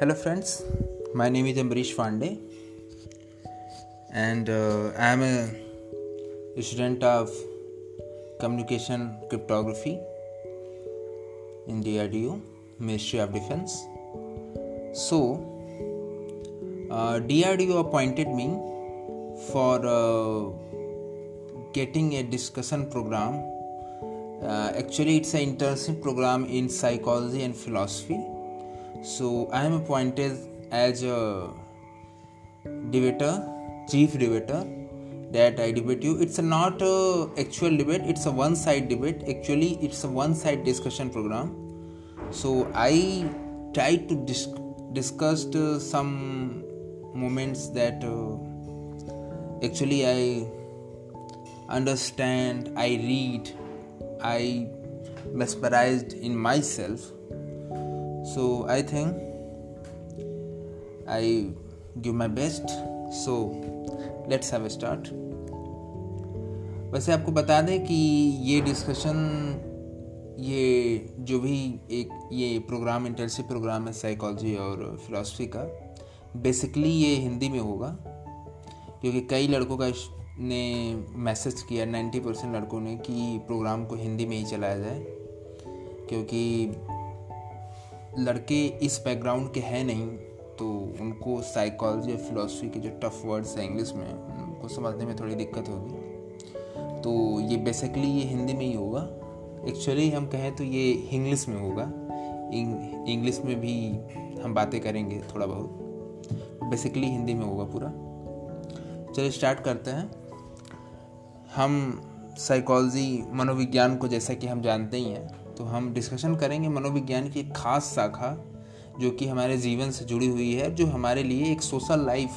Hello friends, my name is Amrish Vande and I am a student of Communication Cryptography in DRDO, Ministry of Defense. So, DRDO appointed me for getting a discussion program. Actually, it's an internship program in psychology and philosophy. So I am appointed as a debater, chief debater, that I debate you. It's not a actual debate, it's a one-side debate. Actually, it's a one-side discussion program. So I tried to discuss some moments that actually I understand, I read, I mesmerized in myself. So I think I give my best. So let's have a start. वैसे आपको बता दें कि ये discussion, ये जो भी एक ये प्रोग्राम, इंटर्नशिप प्रोग्राम है साइकोलॉजी और फिलॉसफी का, बेसिकली ये हिंदी में होगा क्योंकि कई लड़कों का ने मैसेज किया, 90% लड़कों ने, कि प्रोग्राम को हिंदी में ही चलाया जाए क्योंकि लड़के इस बैकग्राउंड के हैं नहीं, तो उनको साइकोलॉजी और फिलॉसफी के जो टफ वर्ड्स हैं इंग्लिश में, उनको समझने में थोड़ी दिक्कत होगी। तो ये बेसिकली ये हिंदी में ही होगा। एक्चुअली हम कहें तो ये इंग्लिश में होगा, इंग्लिश में भी हम बातें करेंगे थोड़ा बहुत, बेसिकली हिंदी में होगा पूरा। चलिए स्टार्ट करते हैं। हम साइकोलॉजी, मनोविज्ञान को जैसा कि हम जानते ही हैं, तो हम डिस्कशन करेंगे मनोविज्ञान की एक खास शाखा जो कि हमारे जीवन से जुड़ी हुई है, जो हमारे लिए एक सोशल लाइफ,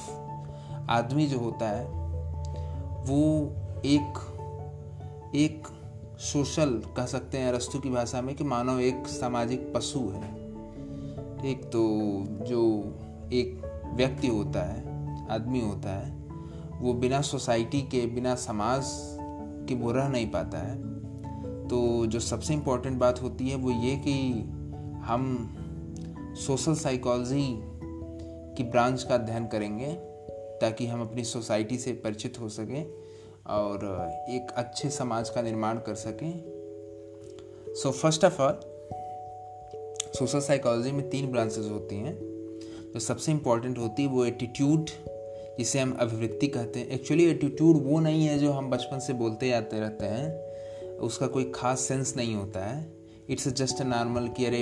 आदमी जो होता है वो एक सोशल, कह सकते हैं अरस्तु की भाषा में कि मानव एक सामाजिक पशु है। ठीक, तो जो एक व्यक्ति होता है, आदमी होता है, वो बिना सोसाइटी के, बिना समाज के वो रह नहीं पाता है। तो जो सबसे इम्पोर्टेंट बात होती है वो ये कि हम सोशल साइकोलॉजी की ब्रांच का अध्ययन करेंगे ताकि हम अपनी सोसाइटी से परिचित हो सकें और एक अच्छे समाज का निर्माण कर सकें। So first of all, social psychology में 3 ब्रांचेस होती हैं। जो सबसे इम्पोर्टेंट होती है वो एटीट्यूड, जिसे हम अभिव्यक्ति कहते हैं। एक्चुअली एटीट्यूड वो नहीं है जो हम बचपन से बोलते आते रहते हैं, उसका कोई खास सेंस नहीं होता है। इट्स जस्ट नॉर्मल कि अरे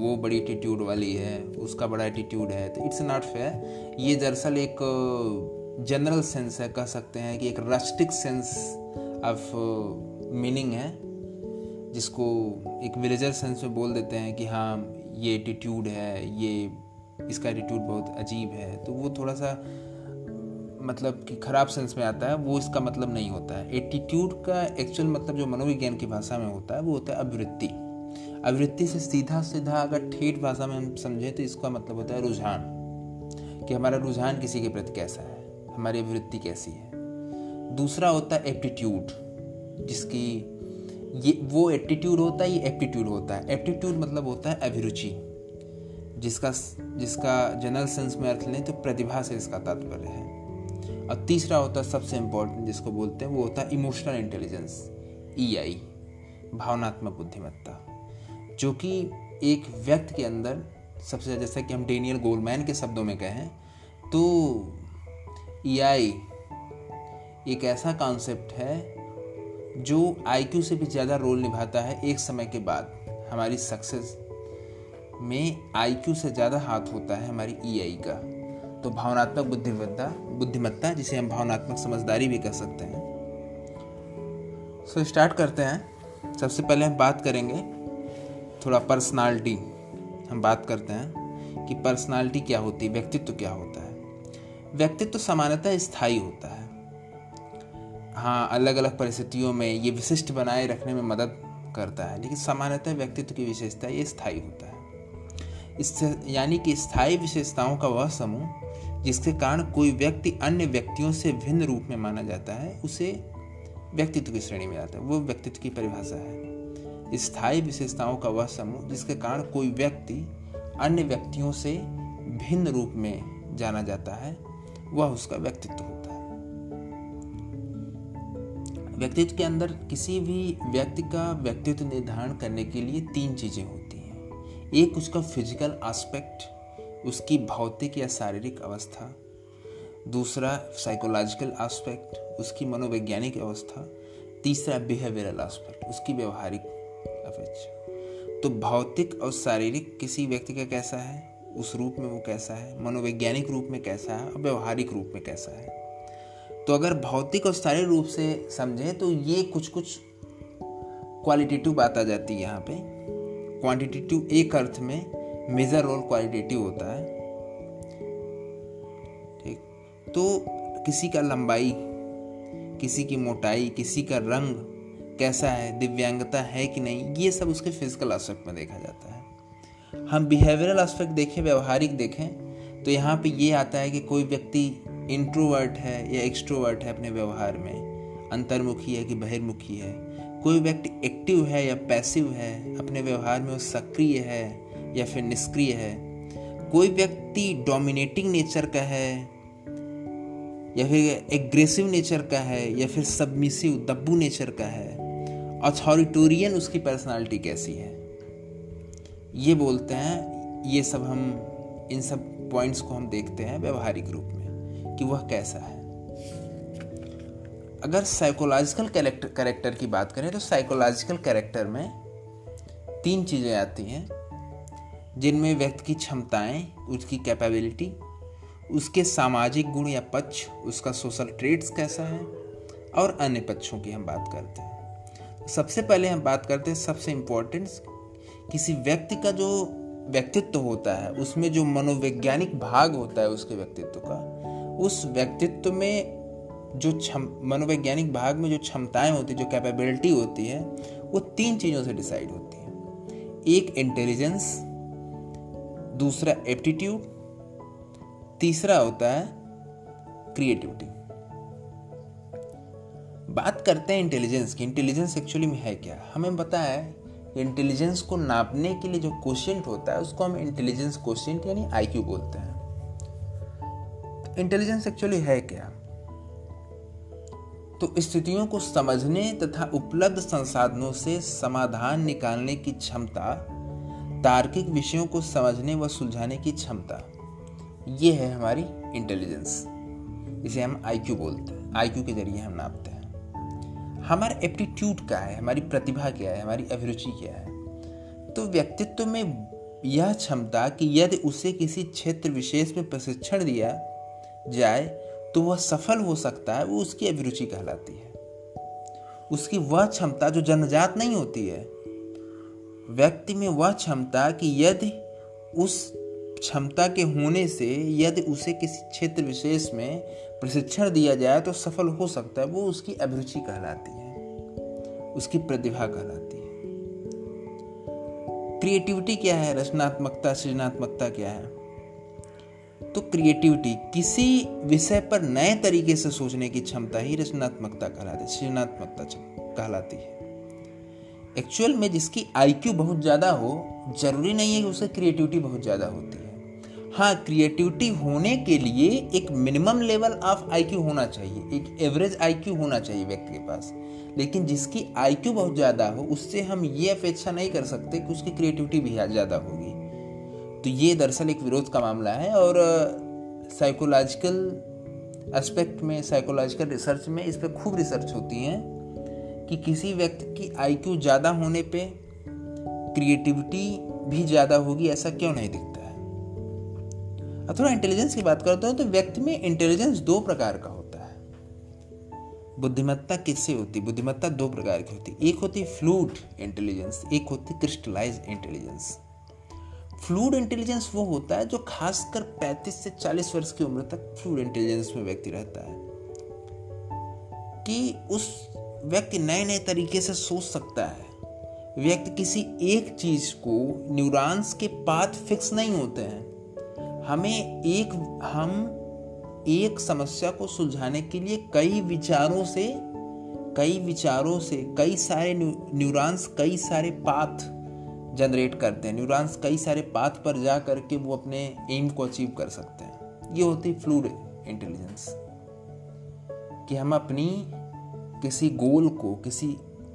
वो बड़ी एटीट्यूड वाली है, उसका बड़ा एटीट्यूड है, तो इट्स नॉट फेयर। ये दरअसल एक जनरल सेंस है, कह सकते हैं कि एक रस्टिक सेंस ऑफ मीनिंग है, जिसको एक विलेजर सेंस में बोल देते हैं कि हाँ ये एटीट्यूड है, ये इसका एटीट्यूड बहुत अजीब है, तो वो थोड़ा सा मतलब कि खराब सेंस में आता है, वो इसका मतलब नहीं होता है। एटीट्यूड का एक्चुअल मतलब जो मनोविज्ञान की भाषा में होता है वो होता है अभिवृत्ति। अभिवृत्ति से सीधा अगर ठेठ भाषा में हम समझें तो इसका मतलब होता है रुझान, कि हमारा रुझान किसी के प्रति कैसा है, हमारी अभिवृत्ति कैसी है। दूसरा होता है एप्टीट्यूड, जिसकी ये वो एटीट्यूड होता है, ये एप्टीट्यूड होता है। एप्टीट्यूड मतलब होता है अभिरुचि, जिसका जनरल सेंस में अर्थ लें तो प्रतिभा से इसका तात्पर्य है। और तीसरा होता है सबसे इम्पोर्टेंट, जिसको बोलते हैं, वो होता है इमोशनल इंटेलिजेंस, EI, भावनात्मक बुद्धिमत्ता, जो कि एक व्यक्ति के अंदर सबसे ज़्यादा, जैसा कि हम डेनियल गोलमैन के शब्दों में कहें तो EI एक ऐसा कॉन्सेप्ट है जो IQ से भी ज़्यादा रोल निभाता है। एक समय के बाद हमारी सक्सेस में IQ से ज़्यादा हाथ होता है हमारी EI का। तो भावनात्मक बुद्धिमत्ता, जिसे हम भावनात्मक समझदारी भी कह सकते हैं। सो स्टार्ट करते हैं। सबसे पहले हम बात करेंगे थोड़ा पर्सनालिटी, हम बात करते हैं कि पर्सनालिटी क्या होती है, व्यक्तित्व क्या होता है। व्यक्तित्व सामान्यतः स्थायी होता है। हाँ, अलग अलग परिस्थितियों में ये विशिष्ट बनाए रखने में मदद करता है, लेकिन सामान्यतः व्यक्तित्व की विशेषता ये स्थायी होता है। इससे यानी कि स्थायी विशेषताओं का वह समूह जिसके कारण कोई व्यक्ति अन्य व्यक्तियों से भिन्न रूप में माना जाता है, उसे व्यक्तित्व की श्रेणी में आता है। वो व्यक्तित्व की परिभाषा है, स्थायी विशेषताओं का वह समूह जिसके कारण कोई व्यक्ति अन्य व्यक्तियों से भिन्न रूप में जाना जाता है, वह उसका व्यक्तित्व होता है। व्यक्तित्व के अंदर किसी भी व्यक्ति का व्यक्तित्व निर्धारण करने के लिए तीन चीजें होती हैं। एक उसका फिजिकल एस्पेक्ट, उसकी भौतिक या शारीरिक अवस्था। दूसरा साइकोलॉजिकल एस्पेक्ट, उसकी मनोवैज्ञानिक अवस्था। तीसरा बिहेवियरल एस्पेक्ट, उसकी व्यवहारिक अपेक्षा। तो भौतिक और शारीरिक किसी व्यक्ति का कैसा है, उस रूप में वो कैसा है, मनोवैज्ञानिक रूप में कैसा है और व्यवहारिक रूप में कैसा है। तो अगर भौतिक और शारीरिक रूप से समझें तो ये कुछ कुछ क्वालिटेटिव बात आ जाती है यहाँ पे। क्वांटिटेटिव एक अर्थ में मेजर और क्वालिटेटिव होता है। तो किसी का लंबाई, किसी की मोटाई, किसी का रंग कैसा है, दिव्यांगता है कि नहीं, ये सब उसके फिजिकल एस्पेक्ट में देखा जाता है। हम बिहेवियरल एस्पेक्ट देखें, व्यवहारिक देखें, तो यहाँ पे ये आता है कि कोई व्यक्ति इंट्रोवर्ट है या एक्सट्रोवर्ट है, अपने व्यवहार में अंतर्मुखी है कि बहिर्मुखी है। कोई व्यक्ति एक्टिव है या पैसिव है, अपने व्यवहार में वो सक्रिय है या फिर निष्क्रिय है। कोई व्यक्ति डोमिनेटिंग नेचर का है या फिर एग्रेसिव नेचर का है या फिर सबमिसिव दब्बू नेचर का है। अथॉरिटेरियन उसकी पर्सनालिटी कैसी है, ये बोलते हैं। ये सब हम इन सब पॉइंट्स को हम देखते हैं व्यवहारिक रूप में कि वह कैसा है। अगर साइकोलॉजिकल कैरेक्टर की बात करें तो साइकोलॉजिकल कैरेक्टर में तीन चीज़ें आती हैं, जिनमें व्यक्ति की क्षमताएँ, उसकी कैपेबिलिटी, उसके सामाजिक गुण या पक्ष, उसका सोशल ट्रेड्स कैसा है, और अन्य पक्षों की हम बात करते हैं। सबसे पहले हम बात करते हैं सबसे इम्पोर्टेंट, किसी व्यक्ति का जो व्यक्तित्व होता है उसमें जो मनोवैज्ञानिक भाग होता है उसके व्यक्तित्व का, उस व्यक्तित्व में जो मनोवैज्ञानिक भाग में जो क्षमताएँ होती है, जो कैपेबिलिटी होती है, वो तीन चीज़ों से डिसाइड होती है। एक इंटेलिजेंस, दूसरा एप्टीट्यूड, तीसरा होता है क्रिएटिविटी। बात करते हैं इंटेलिजेंस की। इंटेलिजेंस एक्चुअली में है क्या, हमें पता है इंटेलिजेंस को नापने के लिए जो कोशेंट होता है उसको हम इंटेलिजेंस कोशेंट यानी आईक्यू बोलते हैं। इंटेलिजेंस एक्चुअली है क्या, तो स्थितियों को समझने तथा उपलब्ध संसाधनों से समाधान निकालने की क्षमता, तार्किक विषयों को समझने व सुलझाने की क्षमता, ये है हमारी इंटेलिजेंस। इसे हम आईक्यू बोलते हैं, आईक्यू के जरिए हम नापते हैं। हमारा एप्टीट्यूड क्या है, हमारी प्रतिभा क्या है, हमारी अभिरुचि क्या है। तो व्यक्तित्व में यह क्षमता कि यदि उसे किसी क्षेत्र विशेष में प्रशिक्षण दिया जाए तो वह सफल हो सकता है, वो उसकी अभिरुचि कहलाती है। उसकी वह क्षमता जो जन्मजात नहीं होती है, व्यक्ति में वह क्षमता कि यदि उस क्षमता के होने से यदि उसे किसी क्षेत्र विशेष में प्रशिक्षण दिया जाए तो सफल हो सकता है, वो उसकी अभिरुचि कहलाती है, उसकी प्रतिभा कहलाती है। क्रिएटिविटी क्या है, रचनात्मकता, सृजनात्मकता क्या है। तो क्रिएटिविटी किसी विषय पर नए तरीके से सोचने की क्षमता ही रचनात्मकता कहलाती है, सृजनात्मकता कहलाती है। एक्चुअल में जिसकी आईक्यू बहुत ज़्यादा हो, जरूरी नहीं है कि उसे क्रिएटिविटी बहुत ज़्यादा होती है। हाँ, क्रिएटिविटी होने के लिए एक मिनिमम लेवल ऑफ आईक्यू होना चाहिए, एक एवरेज आईक्यू होना चाहिए व्यक्ति के पास। लेकिन जिसकी आईक्यू बहुत ज़्यादा हो, उससे हम ये अपेक्षा नहीं कर सकते कि उसकी क्रिएटिविटी भी ज़्यादा होगी। तो ये दरअसल एक विरोध का मामला है, और साइकोलॉजिकल एस्पेक्ट में, साइकोलॉजिकल रिसर्च में इस पर खूब रिसर्च होती है कि किसी व्यक्ति की आईक्यू ज़्यादा होने पे क्रिएटिविटी भी ज़्यादा होगी, ऐसा क्यों नहीं दिखता है। अब थोड़ा इंटेलिजेंस की बात करते हैं तो व्यक्ति में इंटेलिजेंस दो प्रकार का होता है। बुद्धिमत्ता किससे होती है, बुद्धिमत्ता दो प्रकार की होती है। एक होती है फ्लूड इंटेलिजेंस, एक होती है क्रिस्टलाइज इंटेलिजेंस। फ्लूड इंटेलिजेंस वो होता है जो खासकर 35 से 40 वर्ष की उम्र तक फ्लूड इंटेलिजेंस में व्यक्ति रहता है, कि उस व्यक्ति नए नए तरीके से सोच सकता है। व्यक्ति किसी एक चीज को, न्यूरॉन्स के पाथ फिक्स नहीं होते हैं। हम एक समस्या को सुलझाने के लिए कई सारे न्यूरॉन्स, कई सारे पाथ जनरेट करते हैं। न्यूरॉन्स कई सारे पाथ पर जा करके वो अपने एम को अचीव कर सकते हैं। ये होती फ्लूड इंटेलिजेंस कि हम अपनी किसी गोल को, किसी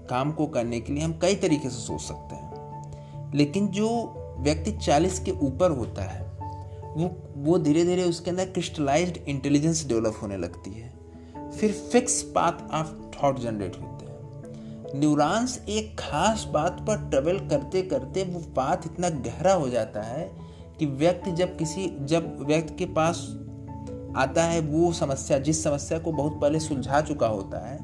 काम को करने के लिए हम कई तरीके से सोच सकते हैं। लेकिन जो व्यक्ति 40 के ऊपर होता है वो धीरे धीरे उसके अंदर क्रिस्टलाइज्ड इंटेलिजेंस डेवलप होने लगती है। फिर fix path of thought generate होते हैं। न्यूरॉन्स एक खास बात पर ट्रेवल करते करते वो पाथ इतना गहरा हो जाता है कि व्यक्ति जब व्यक्ति के पास आता है वो समस्या, जिस समस्या को बहुत पहले सुलझा चुका होता है,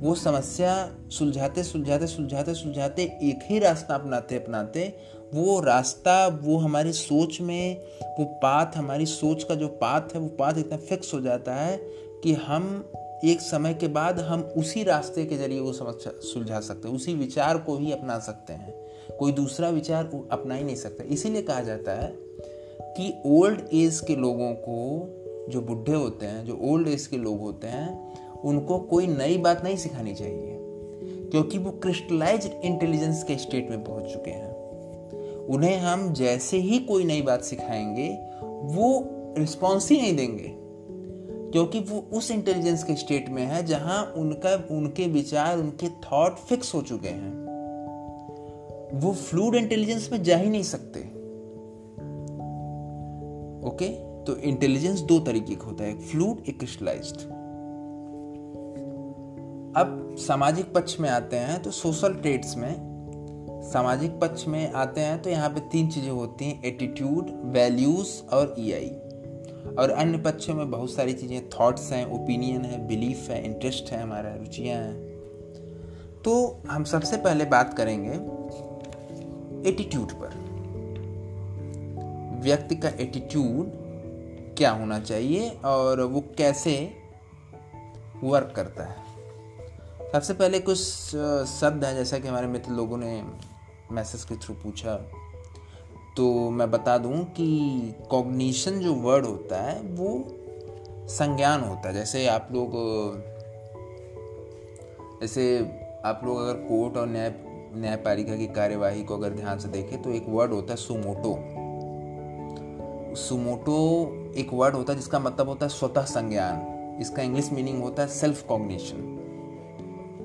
वो समस्या सुलझाते एक ही रास्ता अपनाते वो रास्ता, वो हमारी सोच में, वो पाथ, हमारी सोच का जो पाथ है वो पाथ इतना फिक्स हो जाता है कि हम एक समय के बाद हम उसी रास्ते के जरिए वो समस्या सुलझा सकते हैं, उसी विचार को ही अपना सकते हैं, कोई दूसरा विचार अपना ही नहीं सकते। इसीलिए कहा जाता है कि ओल्ड एज के लोगों को, जो बूढ़े होते हैं, जो ओल्ड एज के लोग होते हैं, उनको कोई नई बात नहीं सिखानी चाहिए क्योंकि वो क्रिस्टलाइज्ड इंटेलिजेंस के स्टेट में पहुंच चुके हैं। उन्हें हम जैसे ही कोई नई बात सिखाएंगे वो रिस्पॉन्स ही नहीं देंगे क्योंकि वो उस इंटेलिजेंस के स्टेट में है जहां उनके विचार, उनके थॉट फिक्स हो चुके हैं। वो फ्लूड इंटेलिजेंस में जा ही नहीं सकते। ओके, तो इंटेलिजेंस दो तरीके का होता है, एक फ्लूड, एक क्रिस्टलाइज्ड। अब सामाजिक पक्ष में आते हैं, तो सोशल ट्रेड्स में सामाजिक पक्ष में आते हैं तो यहाँ पे तीन चीज़ें होती हैं, एटीट्यूड, वैल्यूज़ और ईआई। और अन्य पक्षों में बहुत सारी चीज़ें, थॉट्स हैं, ओपिनियन है, बिलीफ है, इंटरेस्ट है, हमारा रुचियाँ हैं। तो हम सबसे पहले बात करेंगे एटीट्यूड पर। व्यक्ति का एटीट्यूड क्या होना चाहिए और वो कैसे वर्क करता है। सबसे पहले कुछ शब्द हैं, जैसा कि हमारे मित्र लोगों ने मैसेज के थ्रू पूछा, तो मैं बता दूं कि कॉग्निशन जो वर्ड होता है वो संज्ञान होता है। जैसे आप लोग अगर कोर्ट और न्यायपालिका की कार्यवाही को अगर ध्यान से देखें तो एक वर्ड होता है सुमोटो। एक वर्ड होता है जिसका मतलब होता है स्वतः संज्ञान। इसका इंग्लिश मीनिंग होता है सेल्फ कॉग्निशन।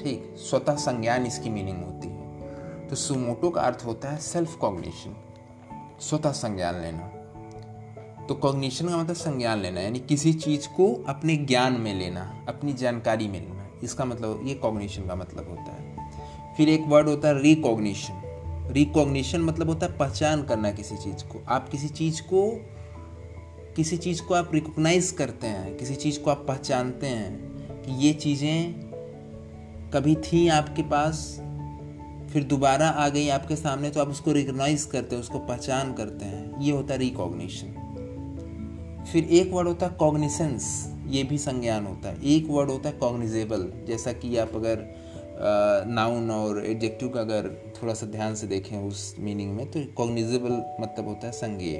ठीक, स्वतः संज्ञान इसकी मीनिंग होती है। तो सुमोटो का अर्थ होता है सेल्फ कॉग्निशन, स्वतः संज्ञान लेना। तो कॉग्निशन का मतलब संज्ञान लेना, यानी किसी चीज़ को अपने ज्ञान में लेना, अपनी जानकारी में लेना। इसका मतलब, ये कॉग्निशन का मतलब होता है। फिर एक वर्ड होता है रिकॉग्निशन। रिकॉग्निशन मतलब होता है पहचान करना किसी चीज़ को। आप किसी चीज़ को आप रिकॉग्नाइज करते हैं, किसी चीज़ को आप पहचानते हैं कि ये चीज़ें कभी थी आपके पास, फिर दोबारा आ गई आपके सामने, तो आप उसको रिकॉग्नाइज करते हैं, उसको पहचान करते हैं। ये होता है रिकॉग्निशन। फिर एक वर्ड होता है कॉग्निसेंस, ये भी संज्ञान होता है। एक वर्ड होता है कॉग्निजेबल, जैसा कि आप अगर नाउन और एडजेक्टिव का अगर थोड़ा सा ध्यान से देखें उस मीनिंग में, तो कॉग्निजेबल मतलब होता है संज्ञेय,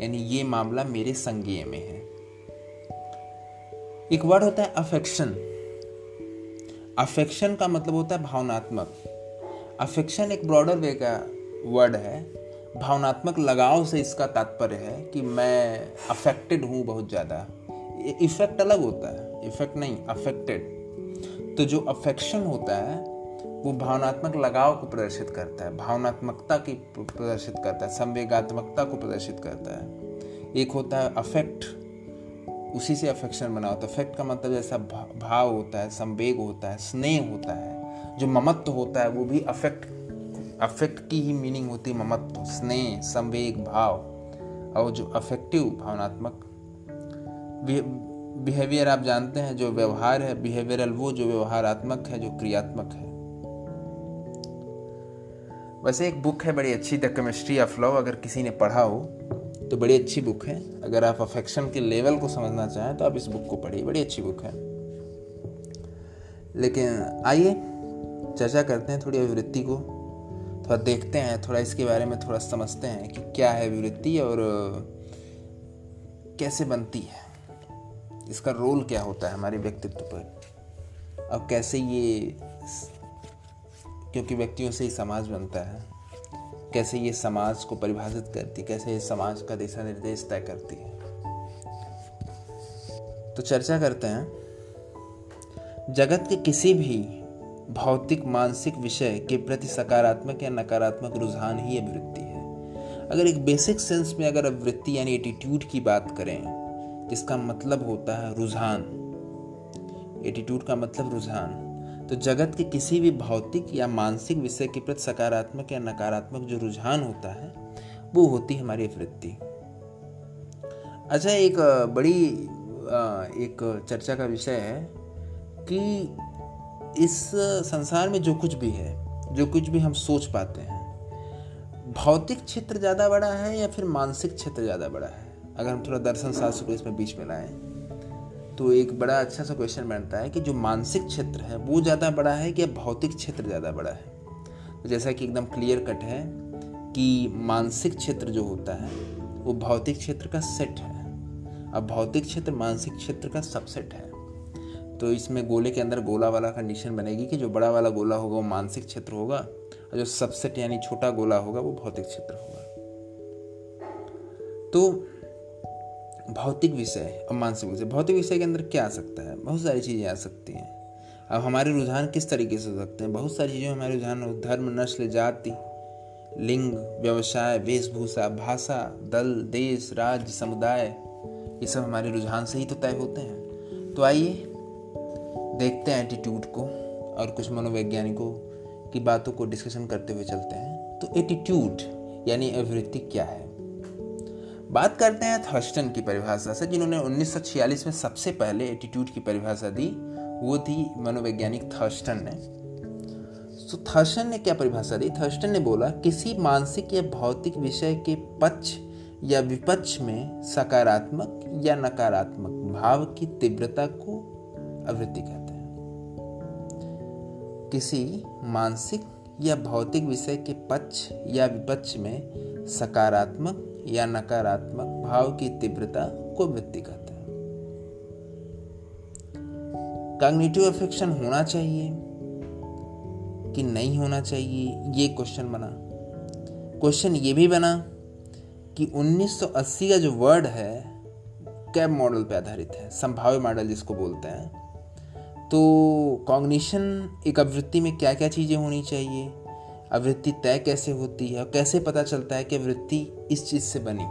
यानी ये मामला मेरे संज्ञेय में है। एक वर्ड होता है अफेक्शन। अफेक्शन का मतलब होता है भावनात्मक। अफेक्शन एक ब्रॉडर वे का वर्ड है, भावनात्मक लगाव से इसका तात्पर्य है कि मैं अफेक्टेड हूँ बहुत ज़्यादा। इफेक्ट अलग होता है, इफेक्ट नहीं, अफेक्टेड। तो जो अफेक्शन होता है वो भावनात्मक लगाव को प्रदर्शित करता है, भावनात्मकता की प्रदर्शित करता है, संवेगात्मकता को प्रदर्शित करता है। एक होता है अफेक्ट, उसी से अफेक्शन बना होता है। अफेक्ट का मतलब जैसा भाव होता है, संवेग होता है, स्नेह होता है, जो ममत्व होता है वो भी अफेक्ट की ही मीनिंग होती है, ममत्व, स्नेह, संवेग, भाव। और जो अफेक्टिव भावनात्मक बिहेवियर आप जानते हैं, जो व्यवहार है, बिहेवियरल, वो जो व्यवहारात्मक है, जो क्रियात्मक है। वैसे एक बुक है बड़ी अच्छी, द केमिस्ट्री ऑफ लव, अगर किसी ने पढ़ा हो तो बड़ी अच्छी बुक है। अगर आप अफेक्शन के लेवल को समझना चाहें तो आप इस बुक को पढ़िए, बड़ी अच्छी बुक है। लेकिन आइए चर्चा करते हैं थोड़ी अभिवृत्ति को, थोड़ा देखते हैं, थोड़ा इसके बारे में थोड़ा समझते हैं कि क्या है अभिवृत्ति और कैसे बनती है, इसका रोल क्या होता है हमारे व्यक्तित्व पर, और कैसे ये, क्योंकि व्यक्तियों से ही समाज बनता है, कैसे ये समाज को परिभाषित करती, कैसे ये समाज का दिशा निर्देश तय करती है। तो चर्चा करते हैं। जगत के किसी भी भौतिक मानसिक विषय के प्रति सकारात्मक या नकारात्मक रुझान ही अभिवृत्ति है। अगर एक बेसिक सेंस में अगर अभिवृत्ति यानी एटीट्यूड की बात करें, जिसका मतलब होता है रुझान, एटीट्यूड का मतलब रुझान, तो जगत के किसी भी भौतिक या मानसिक विषय के प्रति सकारात्मक या नकारात्मक जो रुझान होता है वो होती है हमारी वृत्ति। अच्छा, एक बड़ी एक चर्चा का विषय है कि इस संसार में जो कुछ भी है, जो कुछ भी हम सोच पाते हैं, भौतिक क्षेत्र ज़्यादा बड़ा है या फिर मानसिक क्षेत्र ज़्यादा बड़ा है। अगर हम थोड़ा दर्शन शास्त्र को इसमें बीच में लाएँ तो एक बड़ा अच्छा सा क्वेश्चन बनता है कि जो मानसिक क्षेत्र है वो ज़्यादा बड़ा है कि भौतिक क्षेत्र ज़्यादा बड़ा है। तो जैसा कि एकदम क्लियर कट है कि मानसिक क्षेत्र जो होता है वो भौतिक क्षेत्र का सेट है, अब भौतिक क्षेत्र मानसिक क्षेत्र का सबसेट है। तो इसमें गोले के अंदर गोला वाला कंडीशन बनेगी कि जो बड़ा वाला गोला होगा वो मानसिक क्षेत्र होगा और जो सबसेट यानी छोटा गोला होगा वो भौतिक क्षेत्र होगा। तो भौतिक विषय और मानसिक विषय, भौतिक विषय के अंदर क्या आ सकता है? बहुत सारी चीज़ें आ सकती हैं। अब हमारे रुझान किस तरीके से हो सकते हैं? बहुत सारी चीज़ों में हमारे रुझान हो, धर्म, नस्ल, जाति, लिंग, व्यवसाय, वेशभूषा, भाषा, दल, देश, राज्य, समुदाय, ये सब हमारे रुझान से ही तो तय होते हैं। तो आइए देखते हैं एटीट्यूड को और कुछ मनोवैज्ञानिकों की बातों को डिस्कशन करते हुए चलते हैं। तो एटीट्यूड यानी अभिवृत्ति क्या है? बात करते हैं थर्स्टन की परिभाषा से, जिन्होंने 1946 में सबसे पहले एटीट्यूड की परिभाषा दी, वो थी मनोवैज्ञानिक थर्स्टन ने। तो थर्स्टन ने क्या परिभाषा दी? थर्स्टन ने बोला, किसी मानसिक या भौतिक विषय के पक्ष या विपक्ष में सकारात्मक या नकारात्मक भाव की तीव्रता को अभिवृत्ति कहते हैं। किसी मानसिक या भौतिक विषय के पक्ष या विपक्ष में सकारात्मक या नकारात्मक भाव की तीव्रता को वृत्ति कहते हैं। कॉग्निटिव अफेक्शन होना चाहिए कि नहीं होना चाहिए, ये क्वेश्चन बना। क्वेश्चन ये भी बना कि 1980 का जो वर्ड है कैब मॉडल पर आधारित है, संभाव्य मॉडल जिसको बोलते हैं। तो कॉग्निशन एक अभिवृत्ति में क्या क्या चीज़ें होनी चाहिए, अभिवृत्ति तय कैसे होती है और कैसे पता चलता है कि अभिवृत्ति इस चीज़ से बनी,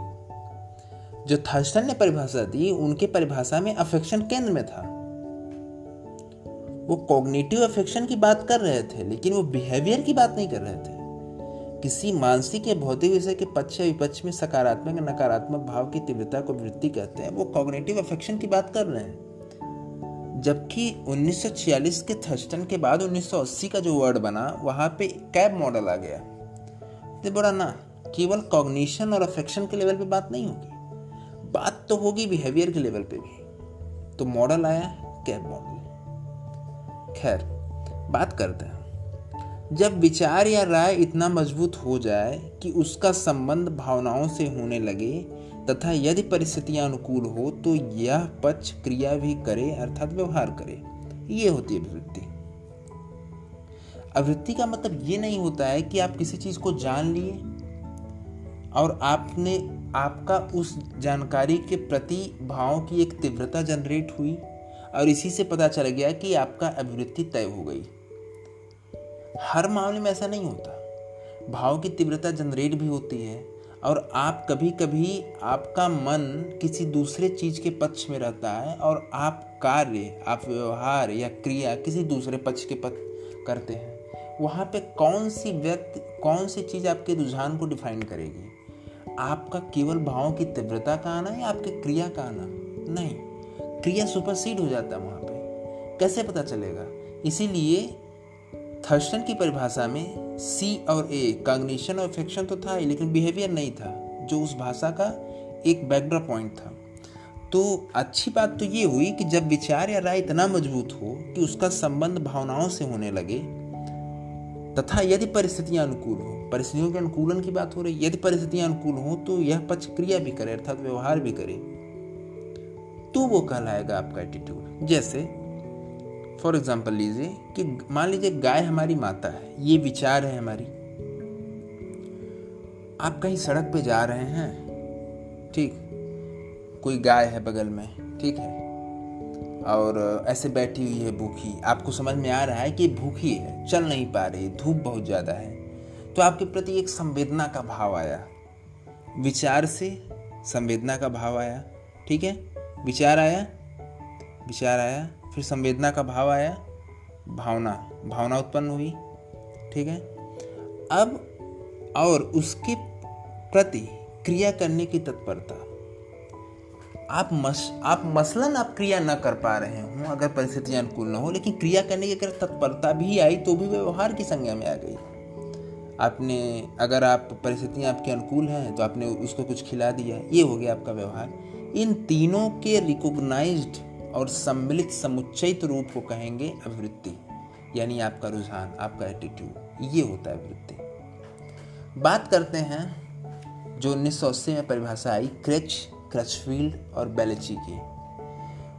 जो थर्स्टन ने परिभाषा दी, उनके परिभाषा में अफेक्शन केंद्र में था। वो कॉग्निटिव अफेक्शन की बात कर रहे थे, लेकिन वो बिहेवियर की बात नहीं कर रहे थे। किसी मानसिक या भौतिक विषय के पक्ष या विपक्ष में सकारात्मक या नकारात्मक भाव की तीव्रता को अभिवृत्ति कहते हैं, वो कॉग्निटिव अफेक्शन की बात कर रहे हैं। जबकि 1946 के थर्स्टन के बाद 1980 का जो वर्ड बना, वहाँ पे कैब मॉडल आ गया। तो बोला ना, केवल कॉग्निशन और अफेक्शन के लेवल पे बात नहीं होगी, बात तो होगी बिहेवियर के लेवल पे भी। तो मॉडल आया कैब मॉडल। खैर, बात करते हैं। जब विचार या राय इतना मजबूत हो जाए कि उसका संबंध भावनाओं से होने लगे तथा यदि परिस्थितियां अनुकूल हो तो यह पक्ष क्रिया भी करे अर्थात व्यवहार करे, ये होती है अभिवृत्ति। अभिवृत्ति का मतलब ये नहीं होता है कि आप किसी चीज को जान लिए और आपने आपका उस जानकारी के प्रति भावों की एक तीव्रता जनरेट हुई और इसी से पता चल गया कि आपका अभिवृत्ति तय हो गई। हर मामले में ऐसा नहीं होता, भाव की तीव्रता जनरेट भी होती है और आप कभी कभी आपका मन किसी दूसरे चीज़ के पक्ष में रहता है और आप कार्य, आप व्यवहार या क्रिया किसी दूसरे पक्ष के पक्ष करते हैं। वहाँ पे कौन सी व्यक्ति, कौन सी चीज़ आपके रुझान को डिफाइन करेगी? आपका केवल भावों की तीव्रता का आना या आपके क्रिया का आना? नहीं, क्रिया सुपरसीड हो जाता है वहाँ पे। कैसे पता चलेगा? इसीलिए थर्स्टन की परिभाषा में सी और ए, कॉग्निशन और अफेक्शन तो था लेकिन बिहेवियर नहीं था, जो उस भाषा का एक बैकड्रॉप पॉइंट था। तो अच्छी बात तो ये हुई कि जब विचार या राय इतना मजबूत हो कि उसका संबंध भावनाओं से होने लगे तथा यदि परिस्थितियां अनुकूल हो, परिस्थितियों के अनुकूलन की बात हो रही, यदि परिस्थितियां अनुकूल हो तो यह पक्ष क्रिया भी करे अर्थात व्यवहार भी करे, तो वो कहलाएगा आपका एटीट्यूड। जैसे फॉर एग्जाम्पल लीजिए कि मान लीजिए गाय हमारी माता है, ये विचार है हमारी, आप कहीं सड़क पे जा रहे हैं, ठीक, कोई गाय है बगल में, ठीक है, और ऐसे बैठी हुई है भूखी, आपको समझ में आ रहा है कि भूखी है, चल नहीं पा रही, धूप बहुत ज़्यादा है, तो आपके प्रति एक संवेदना का भाव आया, विचार से संवेदना का भाव आया, ठीक है, विचार आया, फिर संवेदना का भाव आया, भावना उत्पन्न हुई, ठीक है। अब और उसके प्रति क्रिया करने की तत्परता, आप मसलन क्रिया न कर पा रहे हों अगर परिस्थितियाँ अनुकूल न हो, लेकिन क्रिया करने की अगर तत्परता भी आई तो भी व्यवहार की संज्ञा में आ गई। आपने, अगर आप परिस्थितियाँ आपके अनुकूल हैं तो आपने उसको कुछ खिला दिया, ये हो गया आपका व्यवहार। इन तीनों के रिकॉग्नाइज्ड और सम्मिलित समुच्चयित रूप को कहेंगे अभिवृत्ति, यानी आपका रुझान, आपका एटीट्यूड, ये होता है अभिवृत्ति। बात करते हैं जो 1980 में परिभाषा आई क्रचफील्ड और बैलेची की।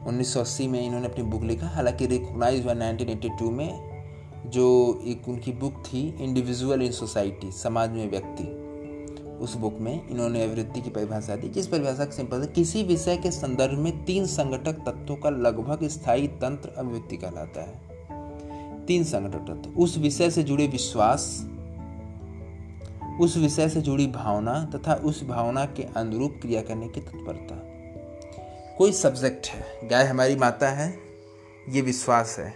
1980 में इन्होंने अपनी बुक लिखा, हालांकि रिकॉग्नाइज हुआ 1982 में, जो एक उनकी बुक थी इंडिविजुअल इन सोसाइटी, समाज में व्यक्ति, उस बुक में इन्होंने अभिवृत्ति की परिभाषा दी, जिस परिभाषा का सिंपल है किसी विषय के संदर्भ में तीन संगठक तत्वों का लगभग स्थायी तंत्र अभिवृत्ति कहलाता है। तीन संगठक तत्व, उस विषय से जुड़े विश्वास, उस विषय से जुड़ी भावना तथा उस भावना के अनुरूप क्रिया करने की तत्परता। कोई सब्जेक्ट है, गाय हमारी माता है, ये विश्वास है,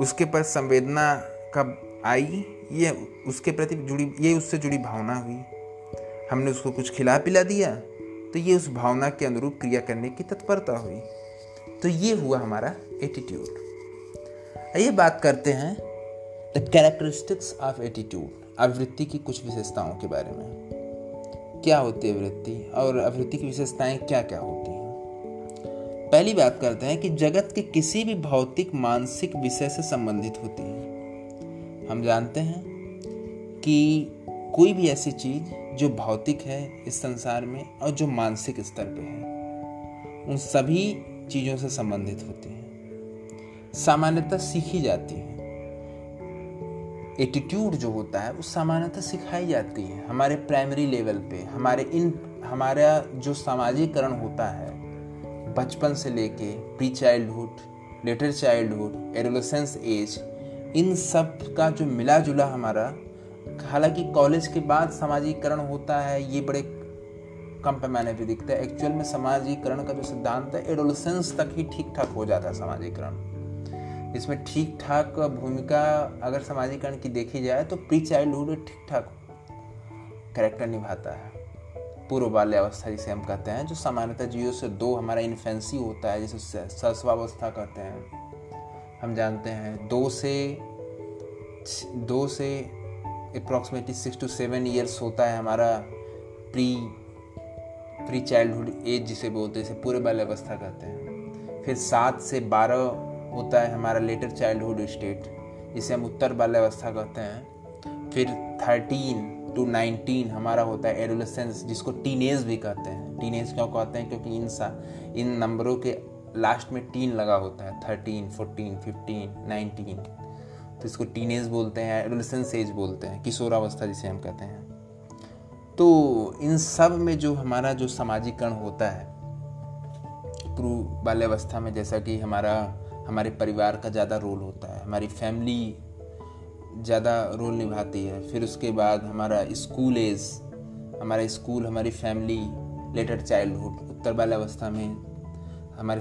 उसके पर संवेदना कब आई, ये उसके प्रति जुड़ी, ये उससे जुड़ी भावना हुई, हमने उसको कुछ खिला पिला दिया तो ये उस भावना के अनुरूप क्रिया करने की तत्परता हुई, तो ये हुआ हमारा एटीट्यूड। आइए बात करते हैं द कैरेक्टरिस्टिक्स ऑफ एटीट्यूड, अभिवृत्ति की कुछ विशेषताओं के बारे में। क्या होती है अभिवृत्ति और अभिवृत्ति की विशेषताएं क्या क्या होती हैं। पहली बात करते हैं कि जगत के किसी भी भौतिक मानसिक विषय से संबंधित होती है। हम जानते हैं कि कोई भी ऐसी चीज़ जो भौतिक है इस संसार में और जो मानसिक स्तर पे है, उन सभी चीज़ों से संबंधित होती है, सामान्यतः सीखी जाती है। एटीट्यूड जो होता है वो सामान्यतः सिखाई जाती है हमारे प्राइमरी लेवल पे, हमारा जो सामाजिकरण होता है बचपन से लेके pre childhood, later childhood, adolescence age, इन सब का जो मिला जुला हमारा, हालांकि कॉलेज के बाद सामाजिकरण होता है, ये बड़े कम पैमाने पे दिखता है। एक्चुअल में सामाजिकरण का जो सिद्धांत है एडोलेसेंस तक ही ठीक ठाक हो जाता है सामाजिकरण, इसमें ठीक ठाक भूमिका अगर सामाजिकरण की देखी जाए तो प्री चाइल्डहुड ठीक ठाक कैरेक्टर निभाता है। पूर्व बाल्यावस्था जिसे हम कहते हैं, जो सामान्यतः 0 से 2 हमारा इन्फेंसी होता है, जिसे शैशवावस्था कहते हैं, हम जानते हैं 2 से अप्रॉक्सीमेटली 6 to 7 ईयर्स होता है हमारा प्री चाइल्डहुड एज जिसे बोलते हैं, जिसे पूर्व बाल्यावस्था कहते हैं। फिर 7 से 12 होता है हमारा लेटर चाइल्डहुड स्टेट, जिसे हम उत्तर बाल्यावस्था कहते हैं। फिर 13 to 19 हमारा होता है एडोलेसेंस, जिसको टीनेज भी कहते हैं। टीनेज क्यों कहते हैं? क्योंकि इन नंबरों के लास्ट में टीन लगा होता है, 13, 14, 15, 19, तो इसको टीनेज बोलते हैं, एडोलेसेंस एज बोलते हैं, किशोरावस्था जिसे हम कहते हैं। तो इन सब में जो हमारा जो सामाजिकरण होता है पूर्व बाल्यावस्था में, जैसा कि हमारे परिवार का ज़्यादा रोल होता है, हमारी फैमिली ज़्यादा रोल निभाती है। फिर उसके बाद हमारा स्कूल एज, हमारा स्कूल, हमारी फैमिली, लेटर चाइल्डहुड, उत्तर बाल्यावस्था में हमारे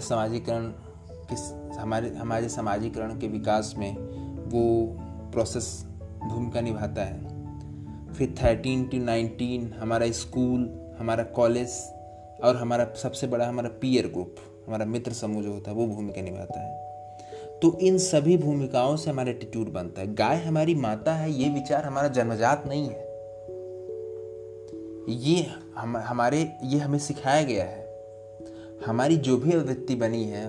हमारे सामाजिकरण के विकास में वो प्रोसेस भूमिका निभाता है। फिर 13 to 19 हमारा स्कूल, हमारा कॉलेज और हमारा सबसे बड़ा हमारा पीयर ग्रुप, हमारा मित्र समूह जो होता है, वो भूमिका निभाता है। तो इन सभी भूमिकाओं से हमारा एटीट्यूड बनता है। गाय हमारी माता है, ये विचार हमारा जन्मजात नहीं है, ये ये हमें सिखाया गया है। हमारी जो भी अभिवृत्ति बनी है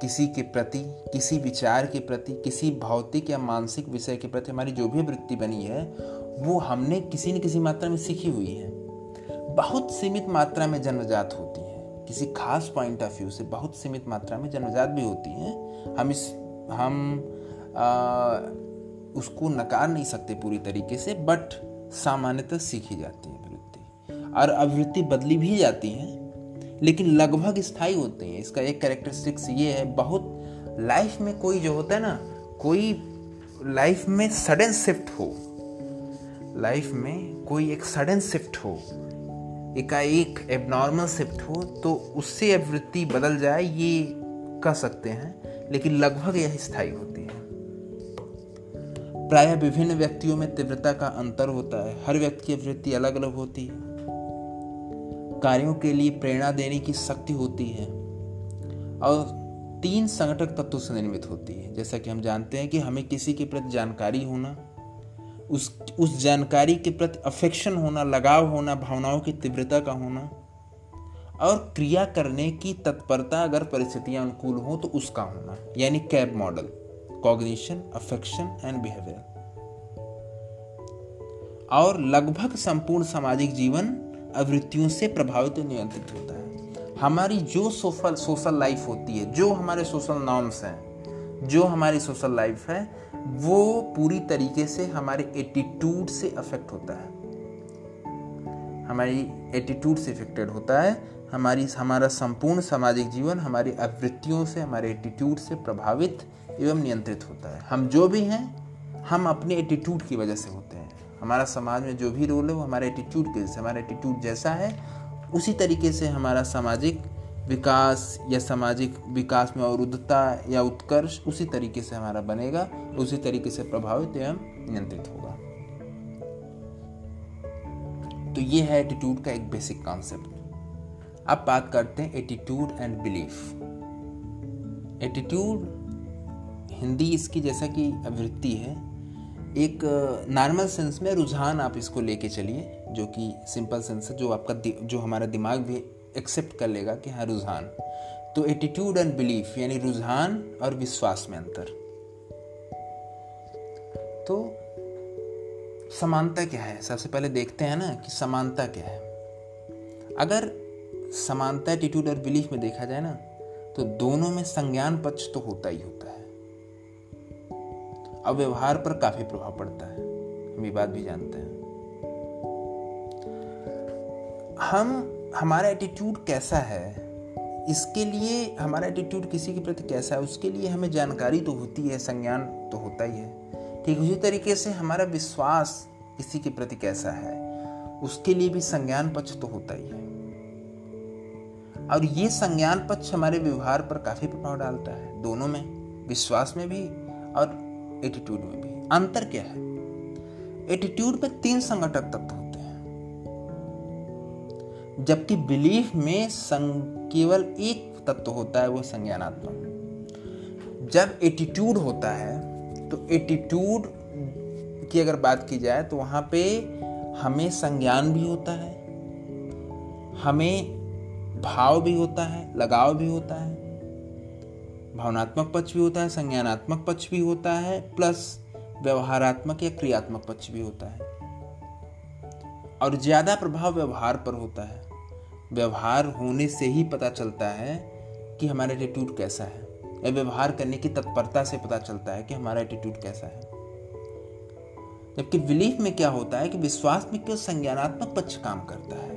किसी के प्रति, किसी विचार के प्रति, किसी भौतिक या मानसिक विषय के प्रति, हमारी जो भी अभिवृत्ति बनी है वो हमने किसी न किसी मात्रा में सीखी हुई है। बहुत सीमित मात्रा में जन्मजात होती है, किसी खास पॉइंट ऑफ व्यू से बहुत सीमित मात्रा में जन्मजात भी होती हैं। हम उसको नकार नहीं सकते पूरी तरीके से, बट सामान्यतः सीखी जाती है वृत्ति, और अभिवृत्ति बदली भी जाती है लेकिन लगभग स्थायी होती है। इसका एक कैरेक्टरिस्टिक्स ये है, बहुत लाइफ में कोई जो होता है ना, कोई लाइफ में सडन शिफ्ट हो, लाइफ में कोई एक सडन शिफ्ट हो, एकाएक एबनॉर्मल शिफ्ट हो, तो उससे अभिवृत्ति बदल जाए ये कह सकते हैं, लेकिन लगभग यह स्थायी होती है। प्रायः विभिन्न व्यक्तियों में तीव्रता का अंतर होता है, हर व्यक्ति की अभिवृत्ति अलग अलग होती है। कार्यों के लिए प्रेरणा देने की शक्ति होती है और 3 संगठक तत्वों से निर्मित होती है। जैसा कि हम जानते हैं कि हमें किसी के प्रति जानकारी होना, उस जानकारी के प्रति अफेक्शन होना, लगाव होना, भावनाओं की तीव्रता का होना और क्रिया करने की तत्परता अगर परिस्थितियां अनुकूल हों तो उसका होना, यानी CAB model, cognition, affection and behaviour. और लगभग संपूर्ण सामाजिक जीवन अभिवृत्तियों से प्रभावित और नियंत्रित होता है। हमारी जो सोशल लाइफ होती है, जो हमारे सोशल नॉर्म्स हैं, जो हमारी सोशल लाइफ है, वो पूरी तरीके से हमारे एटीट्यूड से अफेक्ट होता है, हमारी एटीट्यूड से अफेक्टेड होता है। हमारा संपूर्ण सामाजिक जीवन हमारी अभिवृत्तियों से, हमारे एटीट्यूड से प्रभावित एवं नियंत्रित होता है। हम जो भी हैं हम अपने एटीट्यूड की वजह से होते हैं। हमारा समाज में जो भी रोल है वो हमारे एटीट्यूड के जैसे, हमारा एटीट्यूड जैसा है उसी तरीके से हमारा सामाजिक विकास या सामाजिक विकास में अवरुद्धता या उत्कर्ष उसी तरीके से हमारा बनेगा, उसी तरीके से प्रभावित एवं नियंत्रित होगा। तो ये है एटीट्यूड का एक बेसिक कॉन्सेप्ट। अब बात करते हैं attitude and belief. Attitude Hindi इसकी जैसा कि अभिवृत्ति है, एक नॉर्मल सेंस में रुझान आप इसको लेके चलिए, जो कि सिंपल सेंस है, जो आपका जो हमारा दिमाग भी एक्सेप्ट कर लेगा कि हाँ रुझान। तो एटीट्यूड एंड बिलीफ यानी रुझान और विश्वास में अंतर। तो समानता क्या है, सबसे पहले देखते हैं ना कि समानता क्या है। अगर समानता एटीट्यूड और बिलीफ में देखा जाए ना तो दोनों में संज्ञान पक्ष तो होता ही होता है और व्यवहार पर काफी प्रभाव पड़ता है, हम ये बात भी जानते हैं। हमारा एटीट्यूड कैसा है, इसके लिए हमारा एटीट्यूड किसी के प्रति कैसा है उसके लिए हमें जानकारी तो होती है, संज्ञान तो होता ही है। ठीक उसी तरीके से हमारा विश्वास किसी के प्रति कैसा है उसके लिए भी संज्ञान पक्ष तो होता ही है, और ये संज्ञान पक्ष हमारे व्यवहार पर काफ़ी प्रभाव डालता है, दोनों में, विश्वास में भी और एटीट्यूड में भी। अंतर क्या है, एटीट्यूड में 3 संगठक तत्व होते हैं जबकि बिलीफ में केवल एक तत्व होता है, वो संज्ञानात्मक। जब एटीट्यूड होता है तो एटीट्यूड की अगर बात की जाए तो वहाँ पे हमें संज्ञान भी होता है, हमें भाव भी होता है, लगाव भी होता है, भावनात्मक पक्ष भी होता है, संज्ञानात्मक पक्ष भी होता है, प्लस व्यवहारात्मक या क्रियात्मक पक्ष भी होता है। और ज़्यादा प्रभाव व्यवहार पर होता है, व्यवहार होने से ही पता चलता है कि हमारा एटीट्यूड कैसा है, या व्यवहार करने की तत्परता से पता चलता है कि हमारा एटीट्यूड कैसा है। जबकि बिलीफ में क्या होता है कि विश्वास में केवल संज्ञानात्मक पक्ष काम करता है,